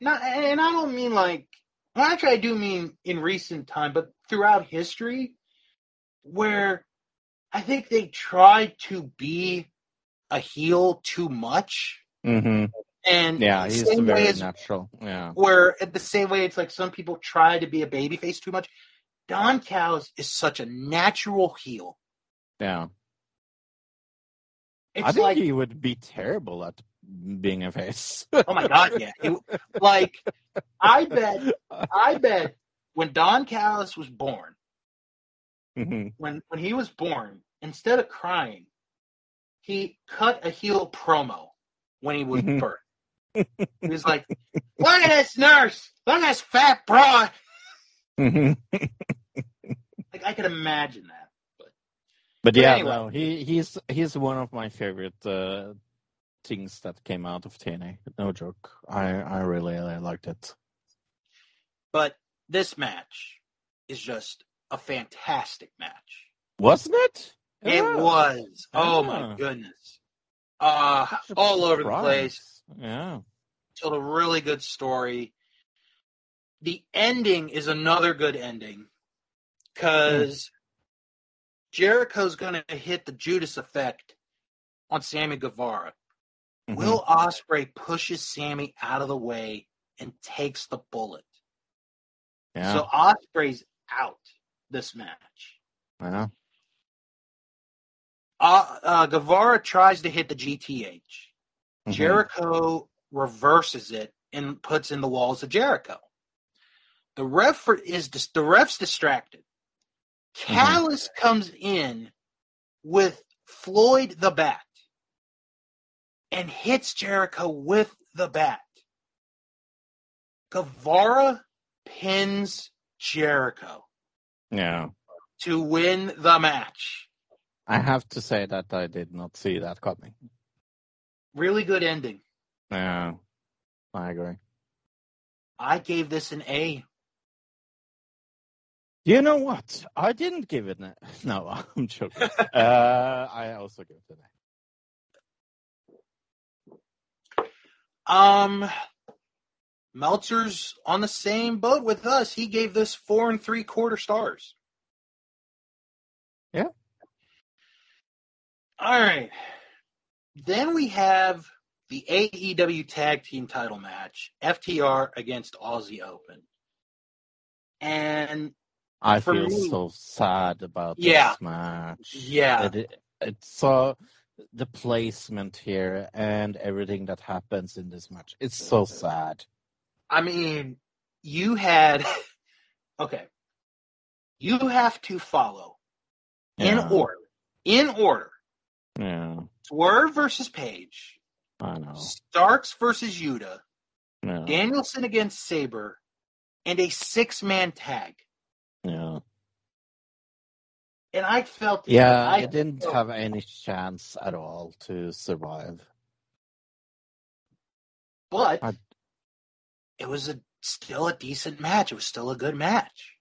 and I don't mean like, well, actually I do mean in recent time, but throughout history, where I think they try to be a heel too much. Mm-hmm. And he's very natural. Yeah. Where at the same way, it's like some people try to be a babyface too much. Don Callis is such a natural heel. Yeah. It's I think like, he would be terrible at being a face. Oh my God, yeah. I bet when Don Callis was born, when he was born, instead of crying, he cut a heel promo when he was birthed. He was like, look at this nurse! Look at this fat broad! Like, I could imagine that. But yeah, anyway. No, he's one of my favorite things that came out of TNA. No joke. I really liked it. But this match is just a fantastic match. Wasn't it? It was. Oh, my goodness. All over the place. Yeah. Told a really good story. The ending is another good ending. Because Jericho's going to hit the Judas effect on Sammy Guevara. Mm-hmm. Will Ospreay pushes Sammy out of the way and takes the bullet. Yeah. So Ospreay's out this match. Yeah. Guevara tries to hit the GTH. Mm-hmm. Jericho reverses it and puts in the walls of Jericho. The ref's distracted. Callis mm-hmm. comes in with Floyd the Bat and hits Jericho with the bat. Guevara pins Jericho. Yeah. To win the match. I have to say that I did not see that coming. Really good ending. Yeah, I agree. I gave this an A. You know what? I didn't give it an A. No, I'm joking. I also gave it an A. Meltzer's on the same boat with us. He gave this 4 3/4 stars. Yeah. All right. Then we have the AEW Tag Team Title match, FTR against Aussie Open. And I feel so sad about this match. Yeah. It's so the placement here and everything that happens in this match. It's so sad. I mean, you had... Okay. You have to follow in order. Yeah. Swerve versus Page. I know. Starks versus Yuta. Yeah. Danielson against Sabre. And a 6-man tag. Yeah. And I felt... Yeah, I didn't have any chance at all to survive. But... It was still a decent match. It was still a good match.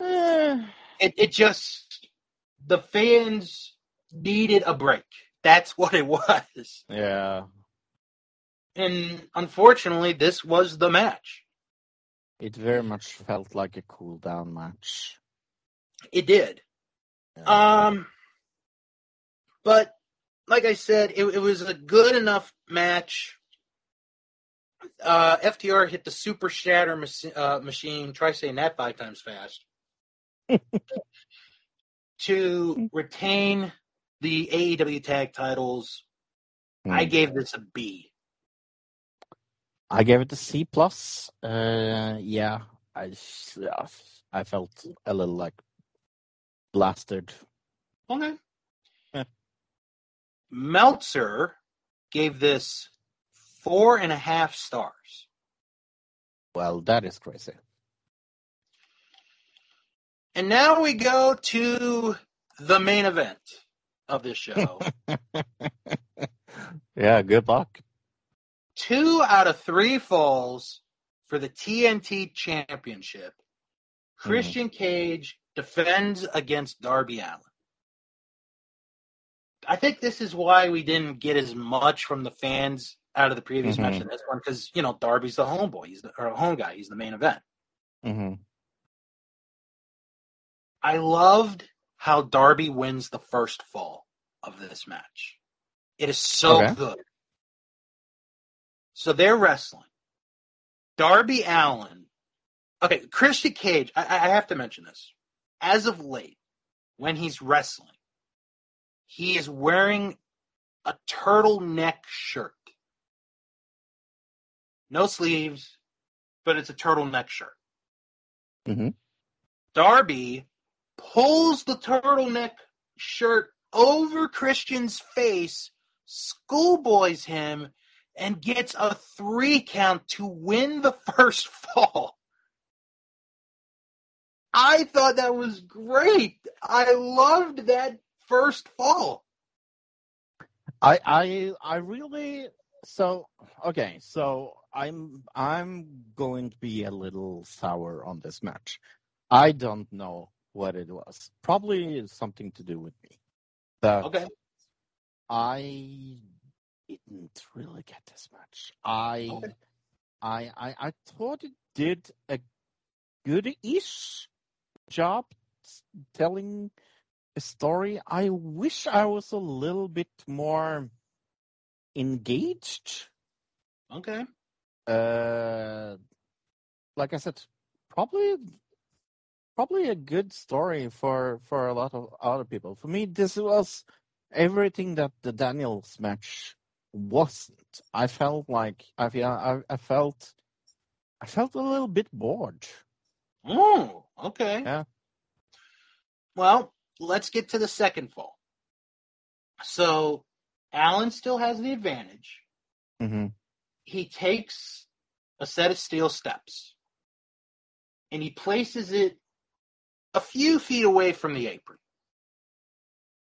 It just... The fans needed a break. That's what it was. Yeah. And unfortunately, this was the match. It very much felt like a cool-down match. It did. Yeah. But, like I said, it was a good enough match. FTR hit the super shatter machine. Try saying that 5 times fast. To retain the AEW tag titles, I gave this a B. I gave it a C+. I felt a little like blasted. Okay. Yeah. Meltzer gave this 4.5 stars. Well, that is crazy. And now we go to the main event of this show. Yeah, good luck. 2 out of 3 falls for the TNT Championship. Christian Cage defends against Darby Allin. I think this is why we didn't get as much from the fans out of the previous match in this one, because, you know, Darby's the homeboy. Home guy. He's the main event. Mm-hmm. I loved how Darby wins the first fall of this match. It is so good. So they're wrestling. Darby Allin. Okay, Christian Cage, I have to mention this. As of late, when he's wrestling, he is wearing a turtleneck shirt. No sleeves, but it's a turtleneck shirt. Mm-hmm. Darby pulls the turtleneck shirt over Christian's face, schoolboys him, and gets a 3 count to win the first fall. I thought that was great. I loved that first fall. I really... So, okay, I'm going to be a little sour on this match. I don't know what it was. Probably something to do with me. But I didn't really get this match. I thought it did a good-ish job telling story. I wish I was a little bit more engaged. Okay. Like I said, probably a good story for a lot of other people. For me, this was everything that the Daniels match wasn't. I felt like I felt a little bit bored. Oh, okay. Yeah. Well, let's get to the second fall. So, Allen still has the advantage. Mm-hmm. He takes a set of steel steps, and he places it a few feet away from the apron.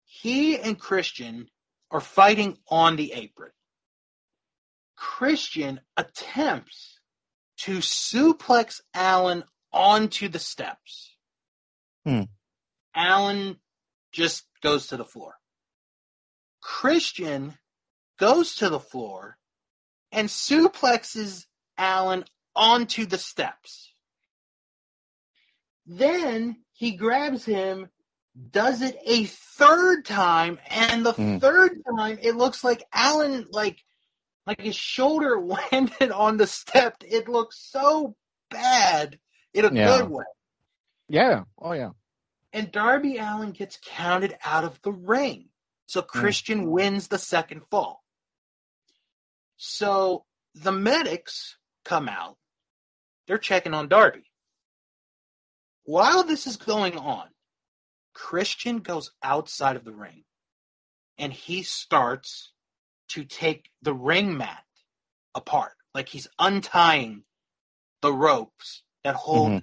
He and Christian are fighting on the apron. Christian attempts to suplex Allen onto the steps. Hmm. Allen just goes to the floor. Christian goes to the floor and suplexes Allen onto the steps. Then he grabs him, does it a third time, and the third time it looks like Allen, like his shoulder landed on the step. It looks so bad in a good way. Yeah. Oh, yeah. And Darby Allin gets counted out of the ring. So Christian wins the second fall. So the medics come out. They're checking on Darby. While this is going on, Christian goes outside of the ring, and he starts to take the ring mat apart. Like he's untying the ropes that hold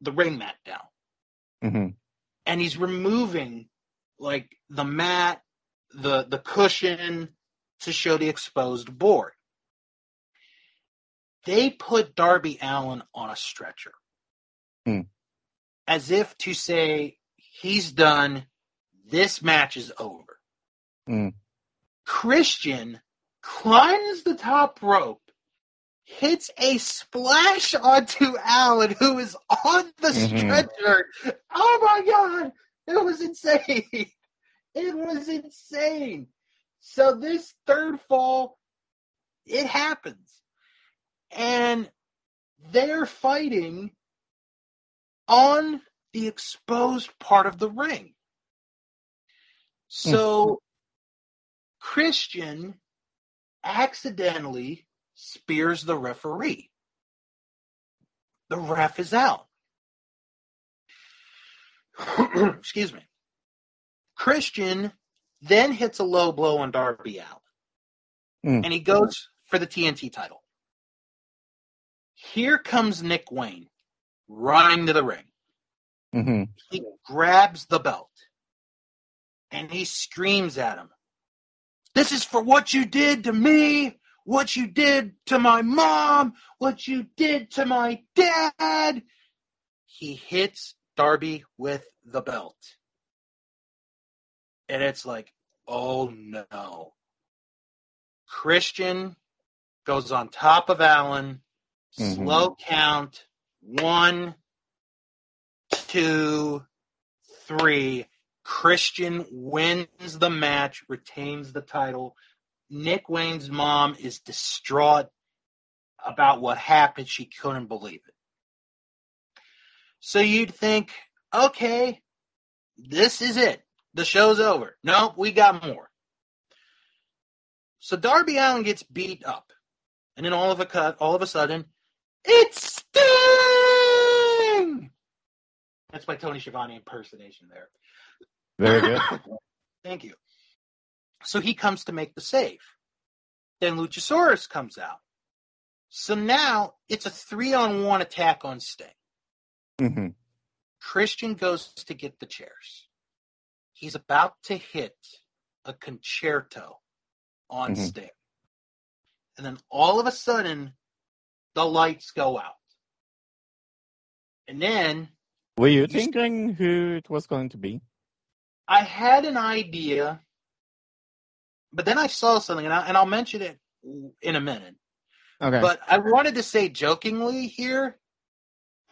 the ring mat down. Mm-hmm. And he's removing, like, the mat, the cushion to show the exposed board. They put Darby Allin on a stretcher. Mm. As if to say, he's done, this match is over. Mm. Christian climbs the top rope, hits a splash onto Allen, who is on the stretcher. Oh, my God. It was insane. It was insane. So this third fall, it happens. And they're fighting on the exposed part of the ring. So Christian accidentally spears the referee. The ref is out. Excuse me. Christian then hits a low blow on Darby Allin. And he goes for the TNT title. Here comes Nick Wayne running to the ring. Mm-hmm. He grabs the belt. And he screams at him, "This is for what you did to me! What you did to my mom, what you did to my dad." He hits Darby with the belt. And it's like, oh no. Christian goes on top of Allen. Slow count. 1, 2, 3. Christian wins the match, retains the title. Nick Wayne's mom is distraught about what happened. She couldn't believe it. So you'd think, okay, this is it. The show's over. No, we got more. So Darby Allin gets beat up. And then all of a sudden, it's Sting! That's my Tony Schiavone impersonation there. Very good. Thank you. So he comes to make the save. Then Luchasaurus comes out. So now it's a 3-on-1 attack on Sting. Mm-hmm. Christian goes to get the chairs. He's about to hit a concerto on Sting. And then all of a sudden, the lights go out. And then... Were you thinking who it was going to be? I had an idea... But then I saw something, and I'll mention it in a minute. Okay. But I wanted to say jokingly here,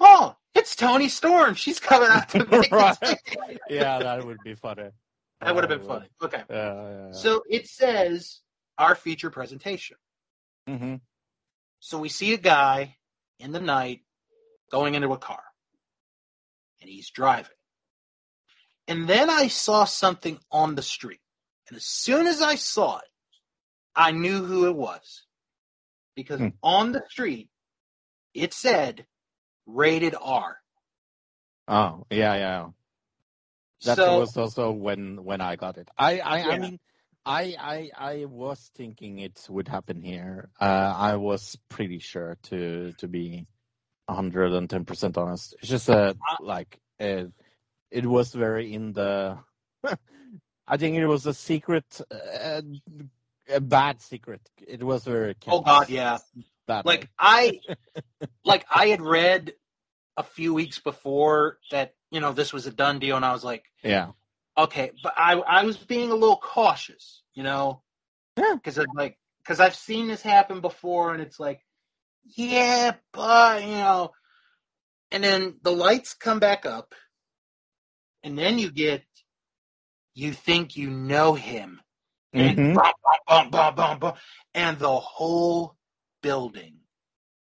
oh, it's Toni Storm. She's coming out to make this video. Yeah, that would be funny. That would have been funny. Okay. Yeah. So it says our feature presentation. Mm-hmm. So we see a guy in the night going into a car. And he's driving. And then I saw something on the street. And as soon as I saw it, I knew who it was. Because on the street, it said rated R. Oh, yeah. That was also when I got it. I mean, I was thinking it would happen here. I was pretty sure to be 110% honest. It's just it was very in the. I think it was a secret, a bad secret. It was very. Oh God, yeah. Badly. Like I had read a few weeks before that. You know, this was a done deal, and I was like, "Yeah, okay." But I was being a little cautious, you know, because I've seen this happen before, and it's like, yeah, but you know, and then the lights come back up, and then you think you know him, and bum, bum, bum, bum, bum, and the whole building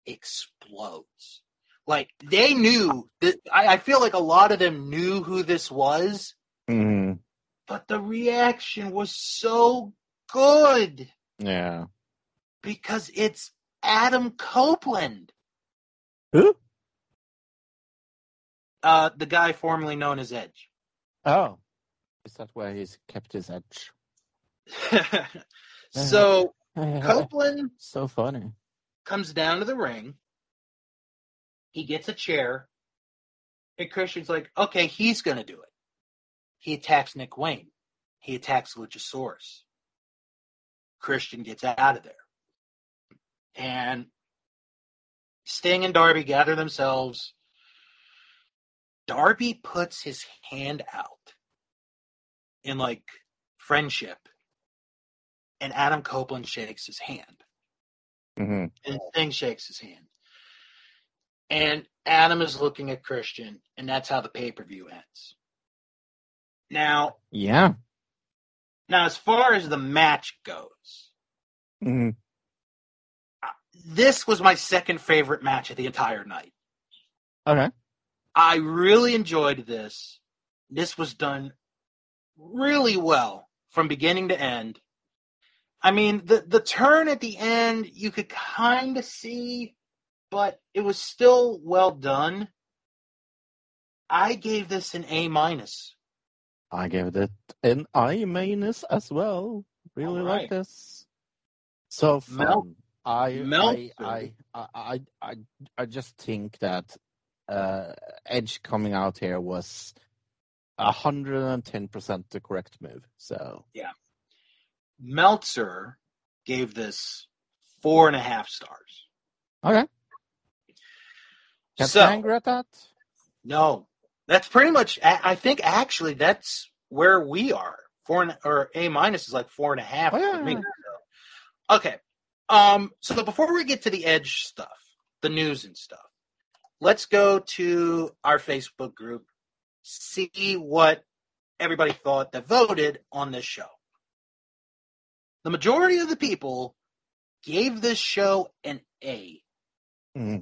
explodes. Like, they knew. I feel like a lot of them knew who this was. Mm-hmm. But the reaction was so good. Yeah. Because it's Adam Copeland. Who? The guy formerly known as Edge. Oh. Is that where he's kept his edge? So, Copeland... So funny. ...comes down to the ring. He gets a chair, and Christian's like, okay, he's going to do it. He attacks Nick Wayne. He attacks Luchasaurus. Christian gets out of there. And Sting and Darby gather themselves. Darby puts his hand out in, like, friendship, and Adam Copeland shakes his hand. Mm-hmm. And Sting shakes his hand. And Adam is looking at Christian, and that's how the pay-per-view ends. Now, yeah. Now, as far as the match goes, this was my second favorite match of the entire night. Okay. I really enjoyed this. This was done really well from beginning to end. I mean, the turn at the end, you could kind of see... But it was still well done. I gave this an A-. I gave it an I- as well. Really right. Like this. So fun. I just think that Edge coming out here was 110% the correct move. So yeah, Meltzer gave this 4.5 stars. Okay. That's angry at that? No. That's pretty much, I think actually that's where we are. A- is like 4.5. Oh, yeah. Okay. So before we get to the Edge stuff, the news and stuff, let's go to our Facebook group, see what everybody thought that voted on this show. The majority of the people gave this show an A. Mm-hmm.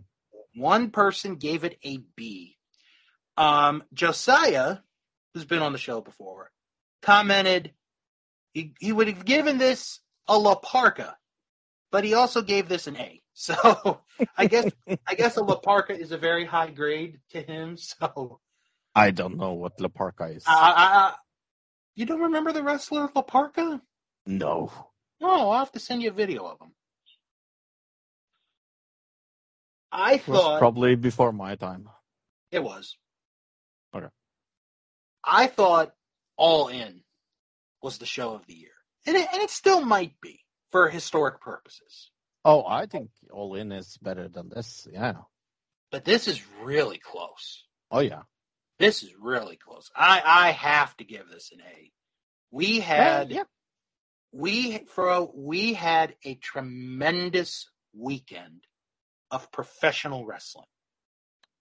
One person gave it a B. Josiah, who's been on the show before, commented he would have given this a La Parca, but he also gave this an A. So I guess a La Parca is a very high grade to him. So I don't know what La Parca is. You don't remember the wrestler La Parca? No. No, I'll have to send you a video of him. I thought... It was probably before my time. It was. Okay. I thought All In was the show of the year. And it still might be, for historic purposes. Oh, I think All In is better than this, yeah. But this is really close. Oh, yeah. This is really close. I have to give this an A. We had a tremendous weekend of professional wrestling.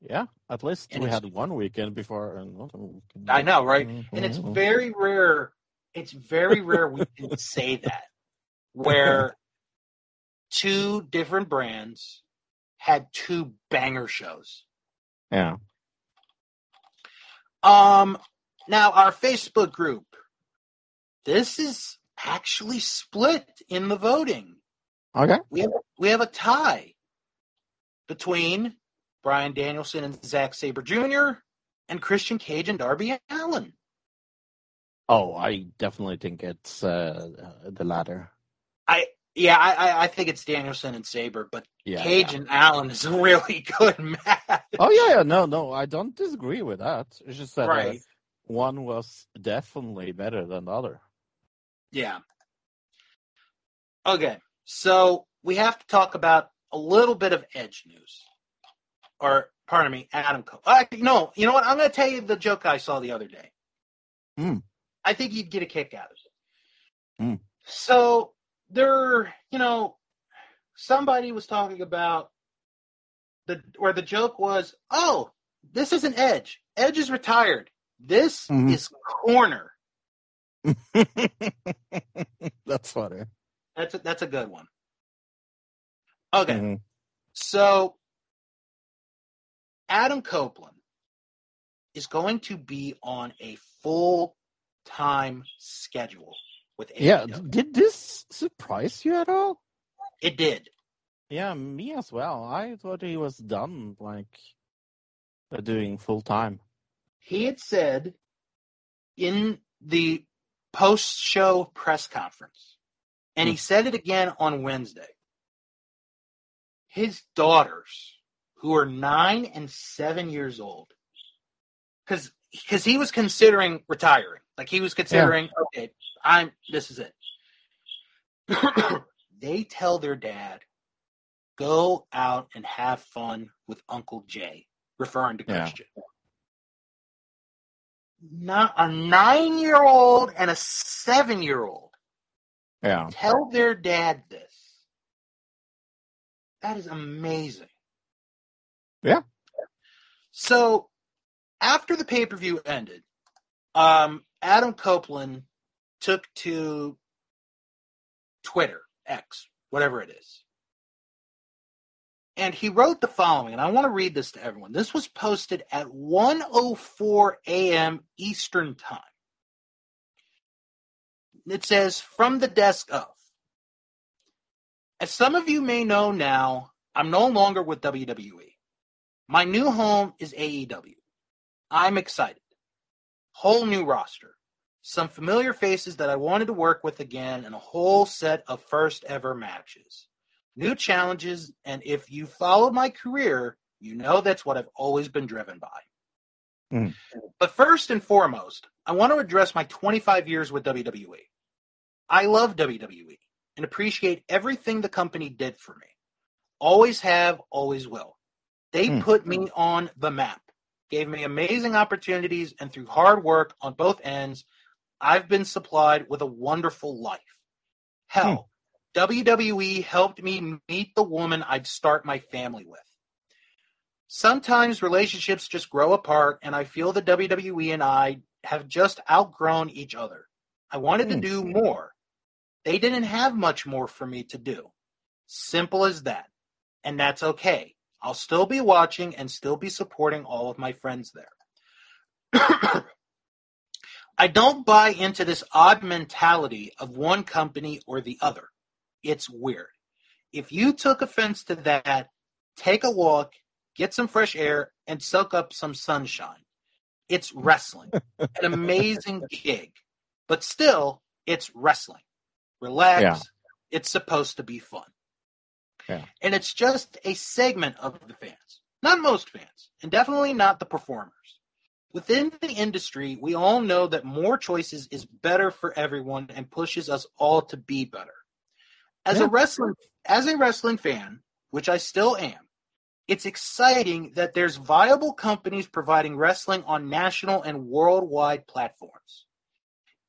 Yeah, at least we had one weekend before another weekend. I know, right? And it's very rare. It's very rare we can say that, where two different brands had two banger shows. Yeah. Now, our Facebook group, this is actually split in the voting. Okay. We have a tie between Bryan Danielson and Zack Sabre Jr. and Christian Cage and Darby Allin. Oh, I definitely think it's the latter. I think it's Danielson and Sabre, but Cage and Allin is a really good match. Oh, no, I don't disagree with that. It's just that one was definitely better than the other. Yeah. Okay, so we have to talk about a little bit of Edge news. Or, pardon me, Adam Copeland. No, you know what? I'm going to tell you the joke I saw the other day. I think you'd get a kick out of it. So, somebody was talking about, the joke was, oh, this isn't Edge. Edge is retired. This is Corner. That's funny. That's a good one. Okay. So, Adam Copeland is going to be on a full-time schedule with AEW. Yeah, did this surprise you at all? It did. Yeah, me as well. I thought he was done, doing full-time. He had said in the post-show press conference, and he said it again on Wednesday, his daughters, who are 9 and 7 years old, because he was considering retiring. He was considering, this is it. They tell their dad, go out and have fun with Uncle Jay, referring to Christian. Not a 9-year-old and a 7-year-old tell their dad this. That is amazing. Yeah. So, after the pay-per-view ended, Adam Copeland took to Twitter, X, whatever it is. And he wrote the following, and I want to read this to everyone. This was posted at 1:04 a.m. Eastern Time. It says, from the desk of, as some of you may know now, I'm no longer with WWE. My new home is AEW. I'm excited. Whole new roster. Some familiar faces that I wanted to work with again and a whole set of first ever matches. New challenges, and if you followed my career, you know that's what I've always been driven by. But first and foremost, I want to address my 25 years with WWE. I love WWE and appreciate everything the company did for me. Always have, always will. They put me on the map, gave me amazing opportunities, and through hard work on both ends, I've been supplied with a wonderful life. Hell, WWE helped me meet the woman I'd start my family with. Sometimes relationships just grow apart, and I feel that WWE and I have just outgrown each other. I wanted to do more. They didn't have much more for me to do. Simple as that. And that's okay. I'll still be watching and still be supporting all of my friends there. I don't buy into this odd mentality of one company or the other. It's weird. If you took offense to that, take a walk, get some fresh air, and soak up some sunshine. It's wrestling. An amazing gig. But still, it's wrestling. Relax. Yeah. It's supposed to be fun. Yeah. And it's just a segment of the fans, not most fans, and definitely not the performers. Within the industry, we all know that more choices is better for everyone and pushes us all to be better. As a wrestling fan, which I still am, it's exciting that there's viable companies providing wrestling on national and worldwide platforms.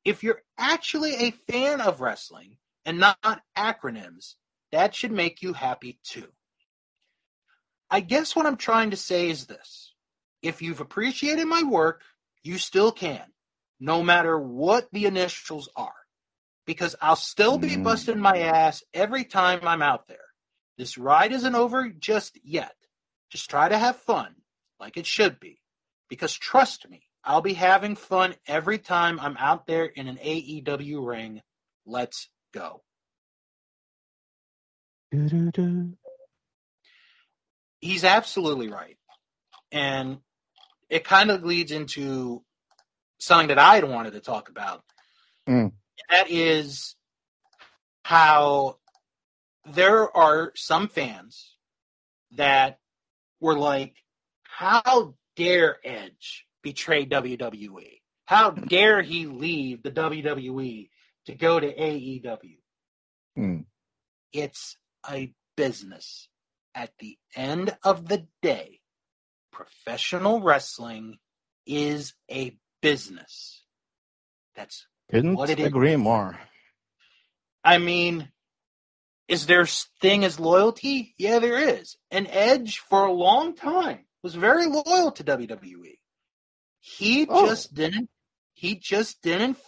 If you're actually a fan of wrestling and not acronyms, that should make you happy, too. I guess what I'm trying to say is this. If you've appreciated my work, you still can, no matter what the initials are, because I'll still be busting my ass every time I'm out there. This ride isn't over just yet. Just try to have fun, like it should be, because trust me, I'll be having fun every time I'm out there in an AEW ring. Let's go. He's absolutely right. And it kind of leads into something that I had wanted to talk about. That is how there are some fans that were like, how dare Edge betray WWE? How dare he leave the WWE to go to AEW? It's a business. At the end of the day, professional wrestling is a business. That's what it is. Couldn't agree more. I mean, is there thing as loyalty? Yeah, there is. And Edge, for a long time, was very loyal to WWE. He just didn't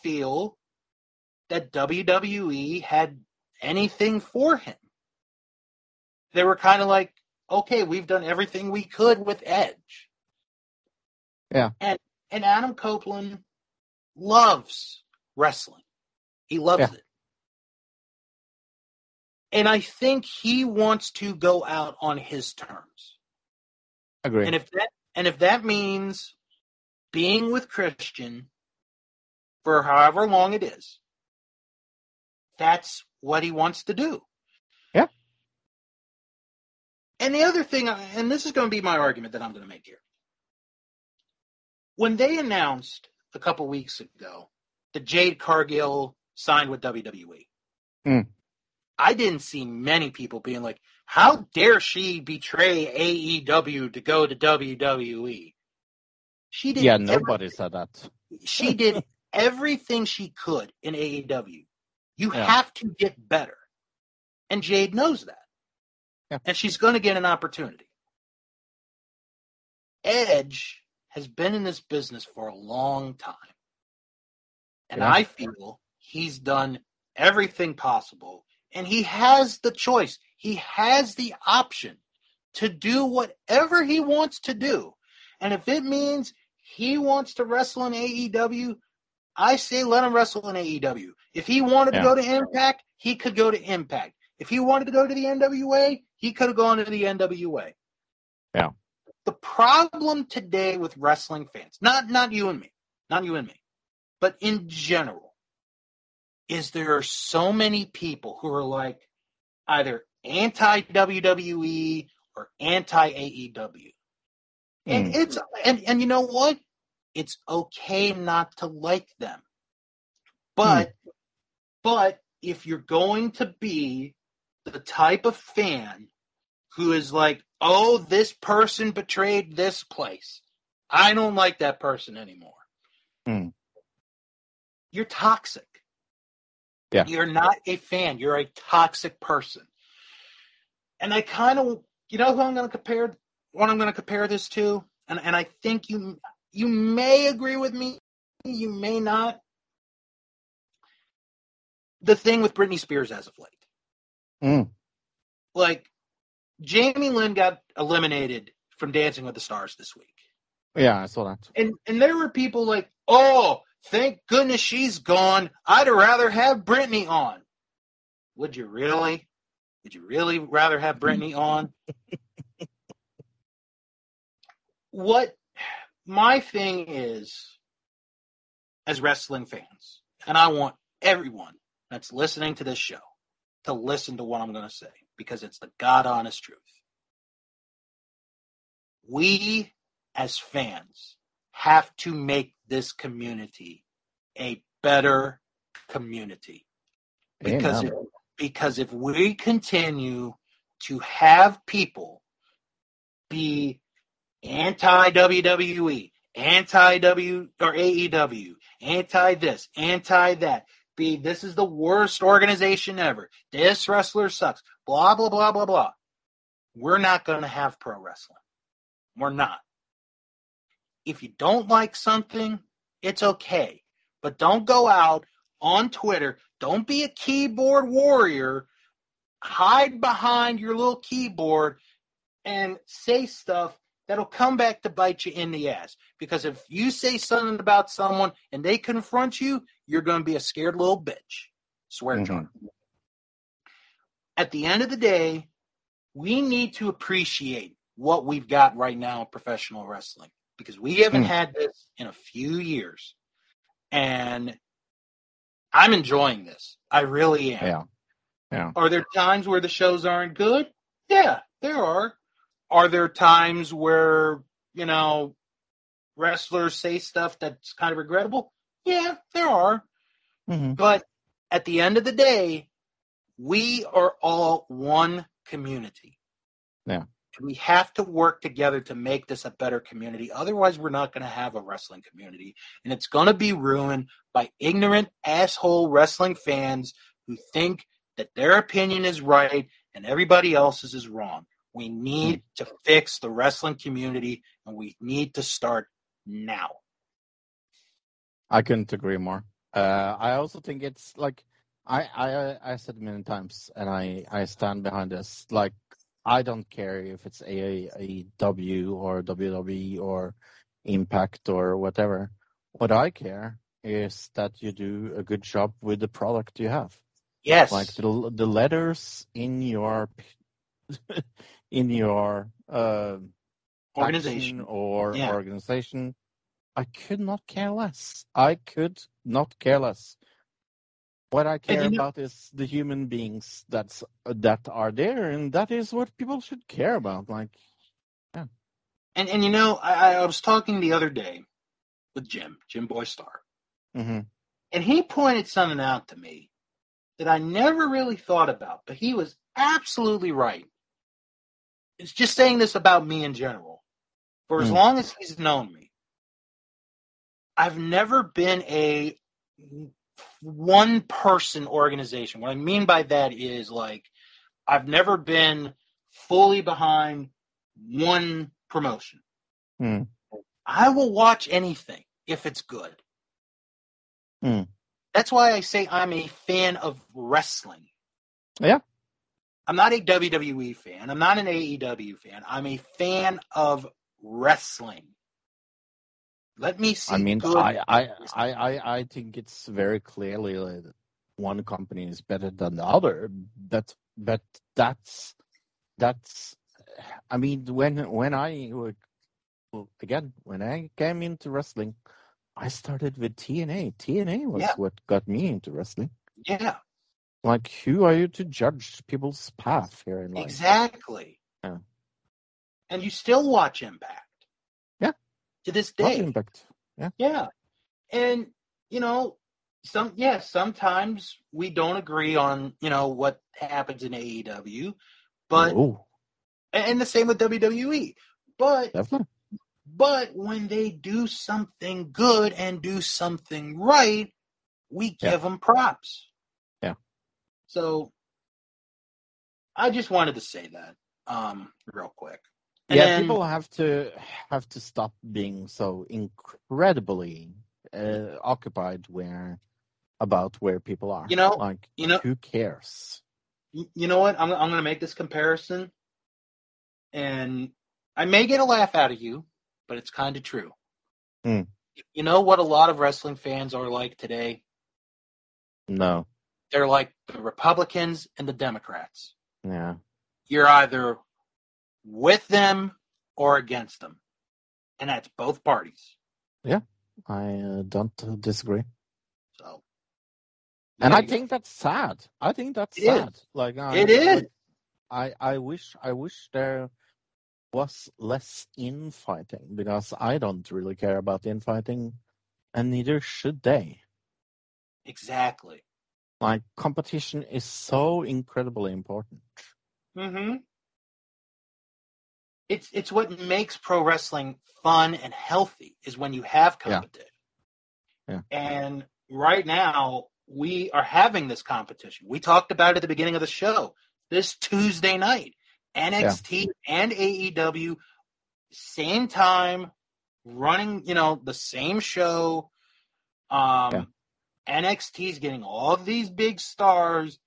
feel that WWE had anything for him. They were kind of like, okay, we've done everything we could with Edge. Yeah. And Adam Copeland loves wrestling. He loves it. And I think he wants to go out on his terms. Agree. And if that means being with Christian for however long it is, that's what he wants to do. And the other thing, and this is going to be my argument that I'm going to make here. When they announced a couple weeks ago that Jade Cargill signed with WWE, I didn't see many people being like, how dare she betray AEW to go to WWE? She did. Yeah, nobody said that. She did everything she could in AEW. You have to get better. And Jade knows that. Yeah. And she's going to get an opportunity. Edge has been in this business for a long time. And I feel he's done everything possible. And he has the choice. He has the option to do whatever he wants to do. And if it means he wants to wrestle in AEW, I say let him wrestle in AEW. If he wanted to go to Impact, he could go to Impact. If he wanted to go to the NWA, he could have gone to the NWA. Yeah. The problem today with wrestling fans, not you and me, but in general, is there are so many people who are like either anti-WWE or anti-AEW. And it's and you know what? It's okay not to like them. But if you're going to be the type of fan who is like, oh, this person betrayed this place, I don't like that person anymore. You're toxic. Yeah. You're not a fan. You're a toxic person. And I kind of, you know who I'm going to compare, what I'm going to compare this to? And I think you may agree with me. You may not. The thing with Britney Spears as of late. Like, Jamie Lynn got eliminated from Dancing with the Stars this week. Yeah, I saw that. And there were people like, oh, thank goodness she's gone. I'd rather have Britney on. Would you really? Would you really rather have Britney on? What my thing is, as wrestling fans, and I want everyone that's listening to this show to listen to what I'm going to say, because it's the God-honest truth. We, as fans, have to make this community a better community. Because if we continue to have people be anti-WWE, anti-W or AEW, anti-this, anti-that, this is the worst organization ever, this wrestler sucks, blah, blah, blah, blah, blah. we're not going to have pro wrestling. We're not. If you don't like something, it's okay. But don't go out on Twitter. Don't be a keyboard warrior. Hide behind your little keyboard and say stuff that'll come back to bite you in the ass. Because if you say something about someone and they confront you, you're going to be a scared little bitch. Swear, John. At the end of the day, we need to appreciate what we've got right now in professional wrestling, because we haven't had this in a few years. And I'm enjoying this. I really am. Yeah. Yeah. Are there times where the shows aren't good? Yeah, there are. Are there times where, you know, wrestlers say stuff that's kind of regrettable? Yeah, there are. Mm-hmm. But at the end of the day, we are all one community. Yeah. We have to work together to make this a better community. Otherwise, we're not going to have a wrestling community. And it's going to be ruined by ignorant asshole wrestling fans who think that their opinion is right and everybody else's is wrong. We need to fix the wrestling community, and we need to start now. I couldn't agree more. I also think it's like I said many times, and I stand behind this. Like, I don't care if it's AEW or WWE or Impact or whatever. What I care is that you do a good job with the product you have. Yes. Like the letters in your organization or organization, I could not care less. What I care about is the human beings that are there, and that is what people should care about. Like, yeah. And you know, I was talking the other day with Jim Boystar, and he pointed something out to me that I never really thought about, but he was absolutely right. It's just saying this about me in general. For as long as he's known me, I've never been a one-person organization. What I mean by that is, like, I've never been fully behind one promotion. I will watch anything if it's good. That's why I say I'm a fan of wrestling. Yeah. I'm not a WWE fan. I'm not an AEW fan. I'm a fan of wrestling. Let me see. I mean, I think it's very clearly like one company is better than the other. But that's. I mean, when I came into wrestling, I started with TNA. TNA was what got me into wrestling. Yeah. Like, who are you to judge people's path here in life? Exactly. Yeah. And you still watch Impact. Yeah. To this day. Watch Impact. Yeah. Yeah. And, you know, sometimes we don't agree on, you know, what happens in AEW, but and the same with WWE. But definitely. But when they do something good and do something right, we give them props. Yeah. So I just wanted to say that real quick. And people have to stop being so incredibly occupied about where people are. You know, like, you know, who cares? You know what? I'm going to make this comparison, and I may get a laugh out of you, but it's kind of true. You know what a lot of wrestling fans are like today? No. They're like the Republicans and the Democrats. Yeah. You're either with them or against them. And that's both parties. Yeah. I don't disagree. So. And I think that's sad. It is. Like, it is. I wish there was less infighting, because I don't really care about infighting, and neither should they. Exactly. Like, competition is so incredibly important. Mm-hmm. It's what makes pro wrestling fun and healthy, is when you have competition. Yeah. And right now, we are having this competition. We talked about it at the beginning of the show. This Tuesday night, NXT and AEW, same time, running, you know, the same show. NXT's getting all of these big stars.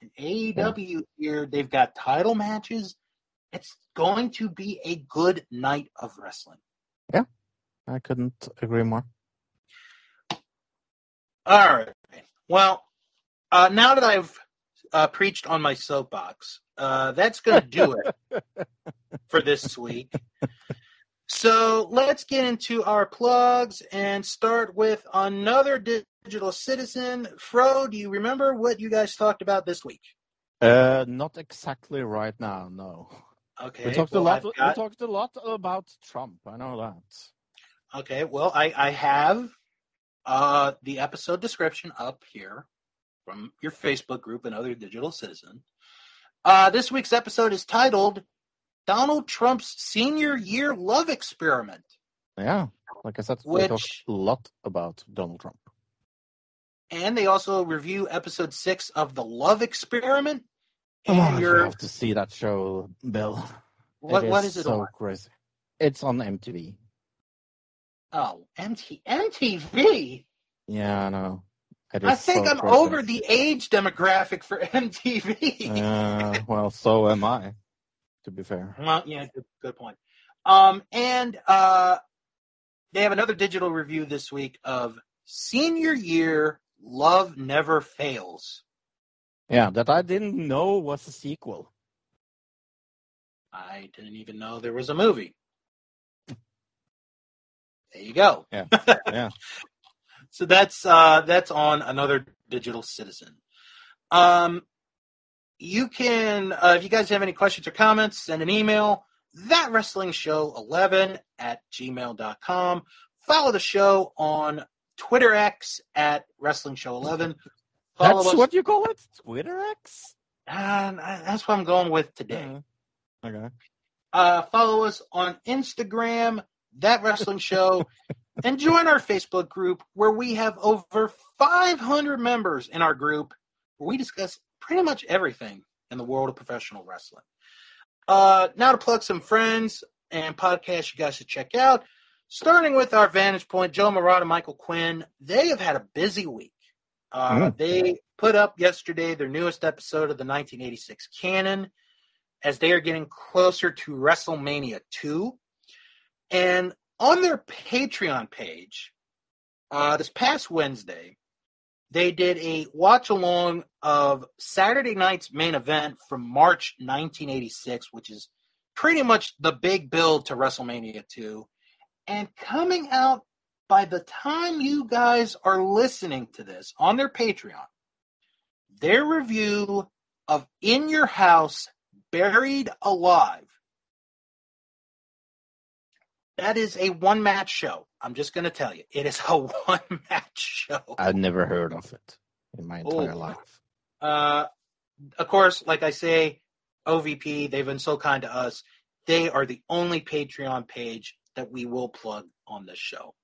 And AEW here, they've got title matches. It's going to be a good night of wrestling. Yeah, I couldn't agree more. All right. Well, now that I've preached on my soapbox, that's going to do it for this week. So let's get into our plugs and start with another digital citizen. Fro, do you remember what you guys talked about this week? Not exactly right now, no. Okay. We talked a lot about Trump. I know that. Okay. Well, I have the episode description up here from your Facebook group and other digital citizen. This week's episode is titled Donald Trump's Senior Year Love Experiment. Yeah. Like I said, we talked a lot about Donald Trump. And they also review episode 6 of The Love Experiment. You have to see that show, Bill. What is it so on? Crazy. It's on MTV. Oh, MTV? Yeah, I know. I think so I'm crazy. Over the age demographic for MTV. Well, so am I, to be fair. Well, yeah, good point. And they have another digital review this week of Senior Year Love Never Fails. Yeah, that I didn't know was a sequel. I didn't even know there was a movie. There you go. Yeah, yeah. So that's on another digital citizen. You can, if you guys have any questions or comments, send an email, thatwrestlingshow11@gmail.com. Follow the show on Twitter X @WrestlingShow11. That's what you call it? Twitter X? That's what I'm going with today. Okay. Follow us on Instagram, That Wrestling Show, and join our Facebook group where we have over 500 members in our group where we discuss pretty much everything in the world of professional wrestling. Now to plug some friends and podcasts you guys should check out, starting with our Vantage Point, Joe Marotta, Michael Quinn. They have had a busy week. They put up yesterday their newest episode of the 1986 Canon as they are getting closer to WrestleMania 2. And on their Patreon page, this past Wednesday, they did a watch-along of Saturday night's main event from March 1986, which is pretty much the big build to WrestleMania 2. And coming out by the time you guys are listening to this on their Patreon, their review of In Your House, Buried Alive. That is a one-match show. I'm just going to tell you. It is a one-match show. I've never heard of it in my entire life. Of course, like I say, OVP, they've been so kind to us. They are the only Patreon page that we will plug on this show.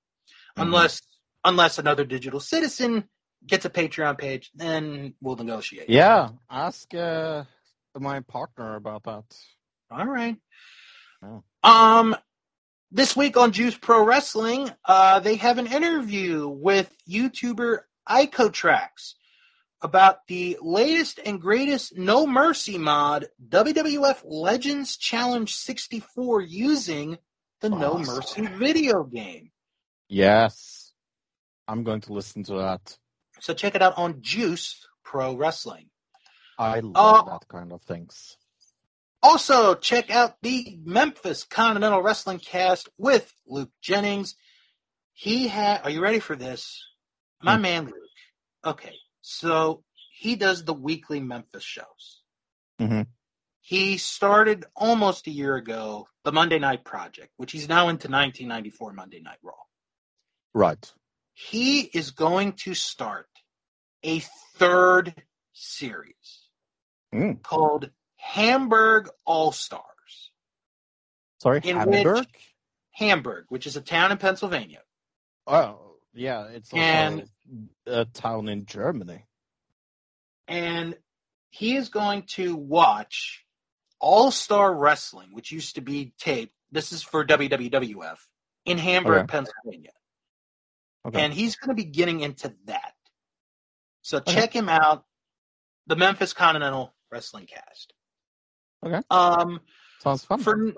Unless another digital citizen gets a Patreon page, then we'll negotiate. Yeah, ask my partner about that. All right. Oh. This week on Juice Pro Wrestling, they have an interview with YouTuber Icotrax about the latest and greatest No Mercy mod, WWF Legends Challenge 64, using the No Mercy video game. Yes, I'm going to listen to that. So check it out on Juice Pro Wrestling. I love that kind of things. Also, check out the Memphis Continental Wrestling Cast with Luke Jennings. Are you ready for this? My man, Luke. Okay, so he does the weekly Memphis shows. Mm-hmm. He started almost a year ago the Monday Night Project, which he's now into 1994 Monday Night Raw. Right. He is going to start a third series called Hamburg All-Stars. Sorry, Hamburg? Hamburg, which is a town in Pennsylvania. Oh, yeah. It's also a town in Germany. And he is going to watch All-Star Wrestling, which used to be taped. This is for WWF in Hamburg, Pennsylvania. Okay. And he's going to be getting into that. So check him out. The Memphis Continental Wrestling Cast. Okay. Sounds fun.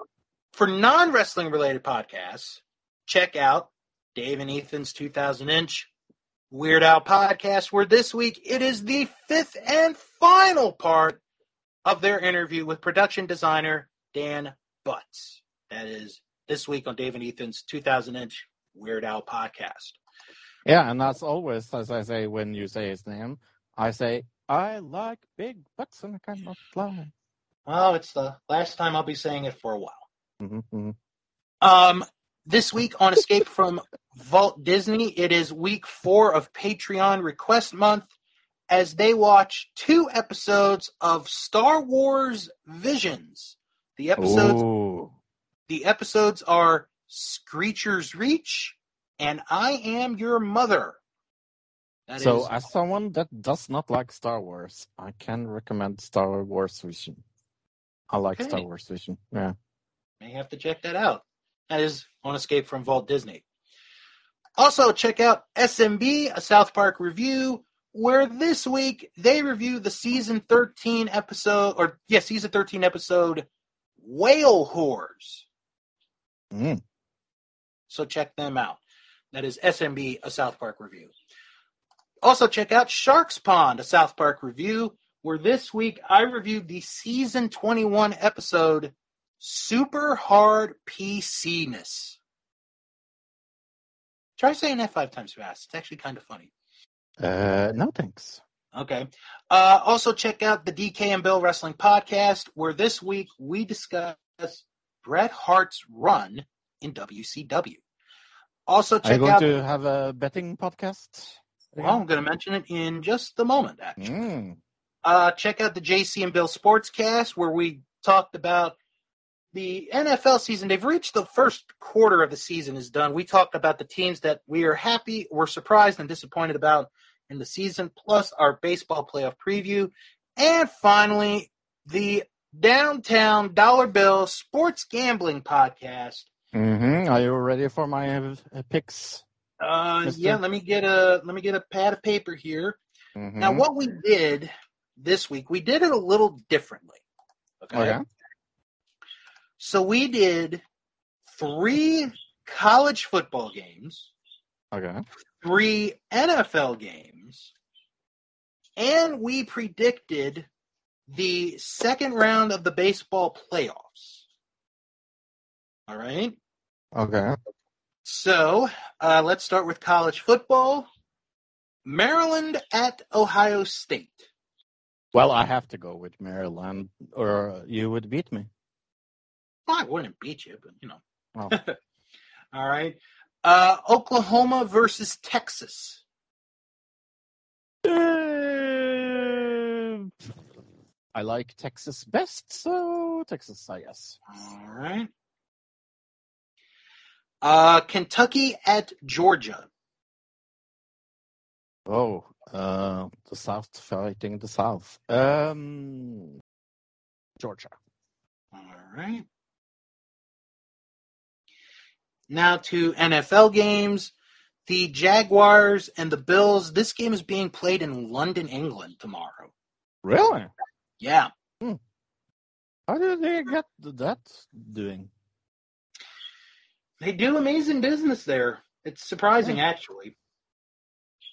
For non-wrestling related podcasts, check out Dave and Ethan's 2000 Inch Weird Al podcast, where this week it is the fifth and final part of their interview with production designer Dan Butts. That is this week on Dave and Ethan's 2000 Inch Weird Al podcast. Yeah, and that's always, as I say when you say his name, I say, I like big butts and I cannot lie. Well, it's the last time I'll be saying it for a while. Mm-hmm. This week on Escape from Vault Disney, it is week 4 of Patreon Request Month, as they watch 2 episodes of Star Wars Visions. The episodes are Screecher's Reach and I Am Your Mother. As someone that does not like Star Wars, I can recommend Star Wars Vision. Star Wars Vision. Yeah. May have to check that out. That is on Escape from Vault Disney. Also, check out SMB, a South Park review, where this week they review the season 13 episode, Whale Whores. Mm. So check them out. That is SMB, a South Park review. Also, check out Shark's Pond, a South Park review, where this week I reviewed the season 21 episode, Super Hard PC-ness. Try saying that 5 times fast. It's actually kind of funny. No thanks. Okay. Also, check out the DK and Bill Wrestling Podcast, where this week we discuss Bret Hart's run in WCW. Also, check out... Are you going to have a betting podcast? Well, I'm going to mention it in just a moment, actually. Mm. Check out the JC and Bill Sportscast, where we talked about the NFL season. They've reached the first quarter of the season is done. We talked about the teams that we are happy, we're surprised, and disappointed about in the season, plus our baseball playoff preview. And finally, the Downtown Dollar Bill Sports Gambling Podcast. Mm-hmm. Are you ready for my picks? Yeah, let me get a pad of paper here. Mm-hmm. Now, what we did this week, we did it a little differently. Okay. Oh, yeah? So we did 3 college football games, 3 NFL games, and we predicted the second round of the baseball playoffs. All right? Okay. So let's start with college football. Maryland at Ohio State. Well, I have to go with Maryland, or you would beat me. I wouldn't beat you, but you know. Oh. All right. Oklahoma versus Texas. I like Texas best, so Texas, I guess. All right. Kentucky at Georgia. Oh, the South fighting the South. Georgia. All right. Now to NFL games, the Jaguars and the Bills. This game is being played in London, England tomorrow. Really? Yeah. Hmm. How do they get that doing? They do amazing business there. It's surprising, actually.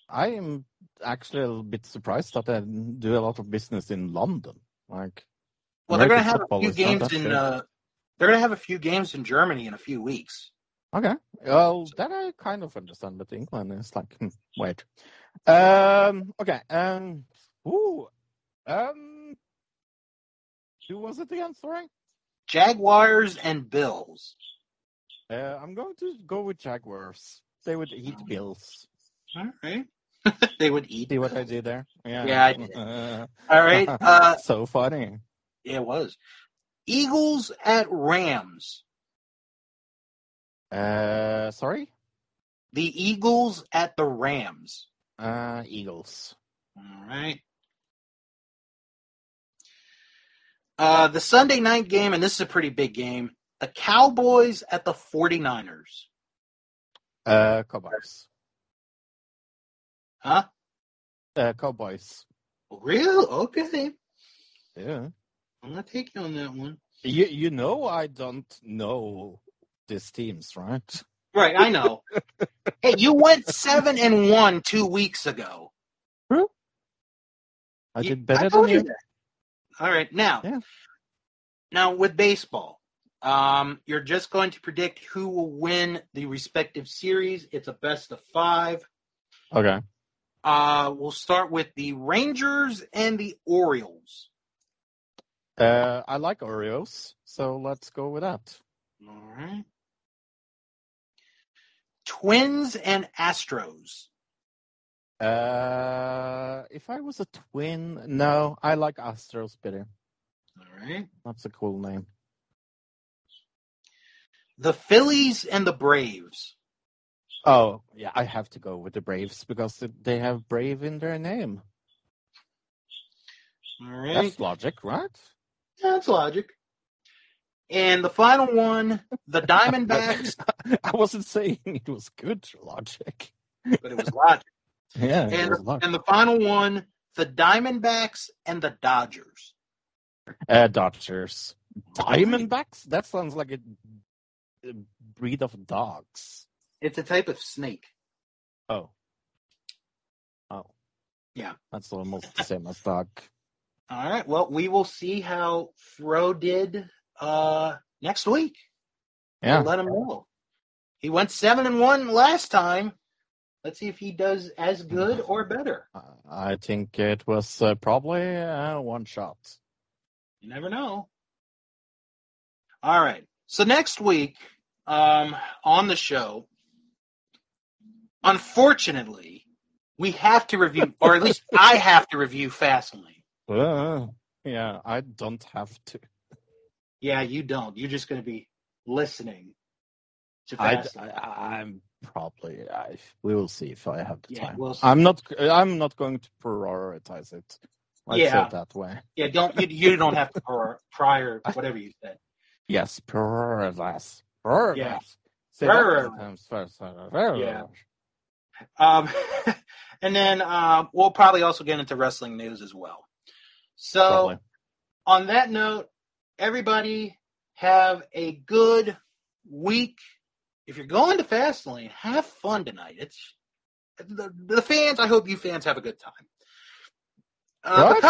I am actually a little bit surprised that they do a lot of business in London. They're going to have a few games in. They're going to have a few games in Germany in a few weeks. Okay. Well, that I kind of understand, but England is like, wait. Okay. Who was it again? Sorry? Jaguars and Bills. I'm going to go with Jaguars. They would eat Bills. All right. They would eat. See what I did there? Yeah, I did. All right. So funny. It was. Eagles at Rams. Sorry? The Eagles at the Rams. Eagles. All right. The Sunday night game, and this is a pretty big game, the Cowboys at the 49ers. Cowboys. Huh? Cowboys. Real? Okay. Yeah. I'm going to take you on that one. You know I don't know these teams, right? Right, I know. Hey, you went 7-1 2 weeks ago. True. I did better than you. All right, now. Yeah. Now, with baseball, you're just going to predict who will win the respective series. It's a best of five. Okay. We'll start with the Rangers and the Orioles. I like Orioles, so let's go with that. All right. Twins and Astros. If I was a twin, no, I like Astros better. All right. That's a cool name. The Phillies and the Braves. Oh, yeah, I have to go with the Braves because they have Brave in their name. All right. That's logic, right? Yeah, that's logic. And the final one, the Diamondbacks. I wasn't saying it was good logic. But it was logic. Yeah. And the final one, the Diamondbacks and the Dodgers. Dodgers. Diamondbacks? That sounds like a breed of dogs. It's a type of snake. Oh. Yeah. That's almost the same as dog. All right. Well, we will see how Fro did next week. Yeah. We'll let him know. He went 7-1 last time. Let's see if he does as good or better. I think it was probably one shot. You never know. All right. So next week on the show, unfortunately, we have to review, or at least I have to review Fastlane. Yeah, I don't have to. Yeah, you don't. You're just going to be listening to Fastlane. I'm... Probably, we will see if I have the time. We'll see. I'm not going to prioritize it. Let's say it that way. Yeah, don't you don't have to prior whatever you said. Yes, prioritize. Yeah. Say yeah. And then we'll probably also get into wrestling news as well. So, probably. On that note, everybody have a good week. If you're going to Fastlane, have fun tonight. It's the fans. I hope you fans have a good time. But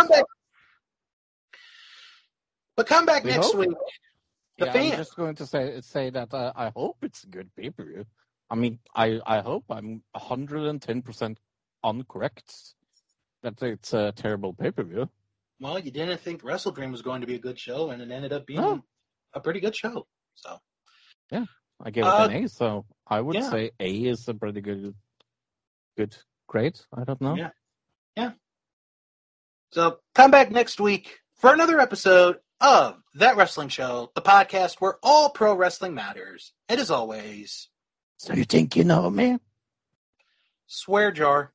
come back next week. Fans. I'm just going to say that I hope it's a good pay-per-view. I mean, I hope I'm 110% incorrect that it's a terrible pay-per-view. Well, you didn't think Wrestle Dream was going to be a good show, and it ended up being a pretty good show. So, yeah. I gave it an A, so I would say A is a pretty good grade. I don't know. Yeah. So come back next week for another episode of That Wrestling Show, the podcast where all pro wrestling matters. And as always... So you think you know me? Swear jar.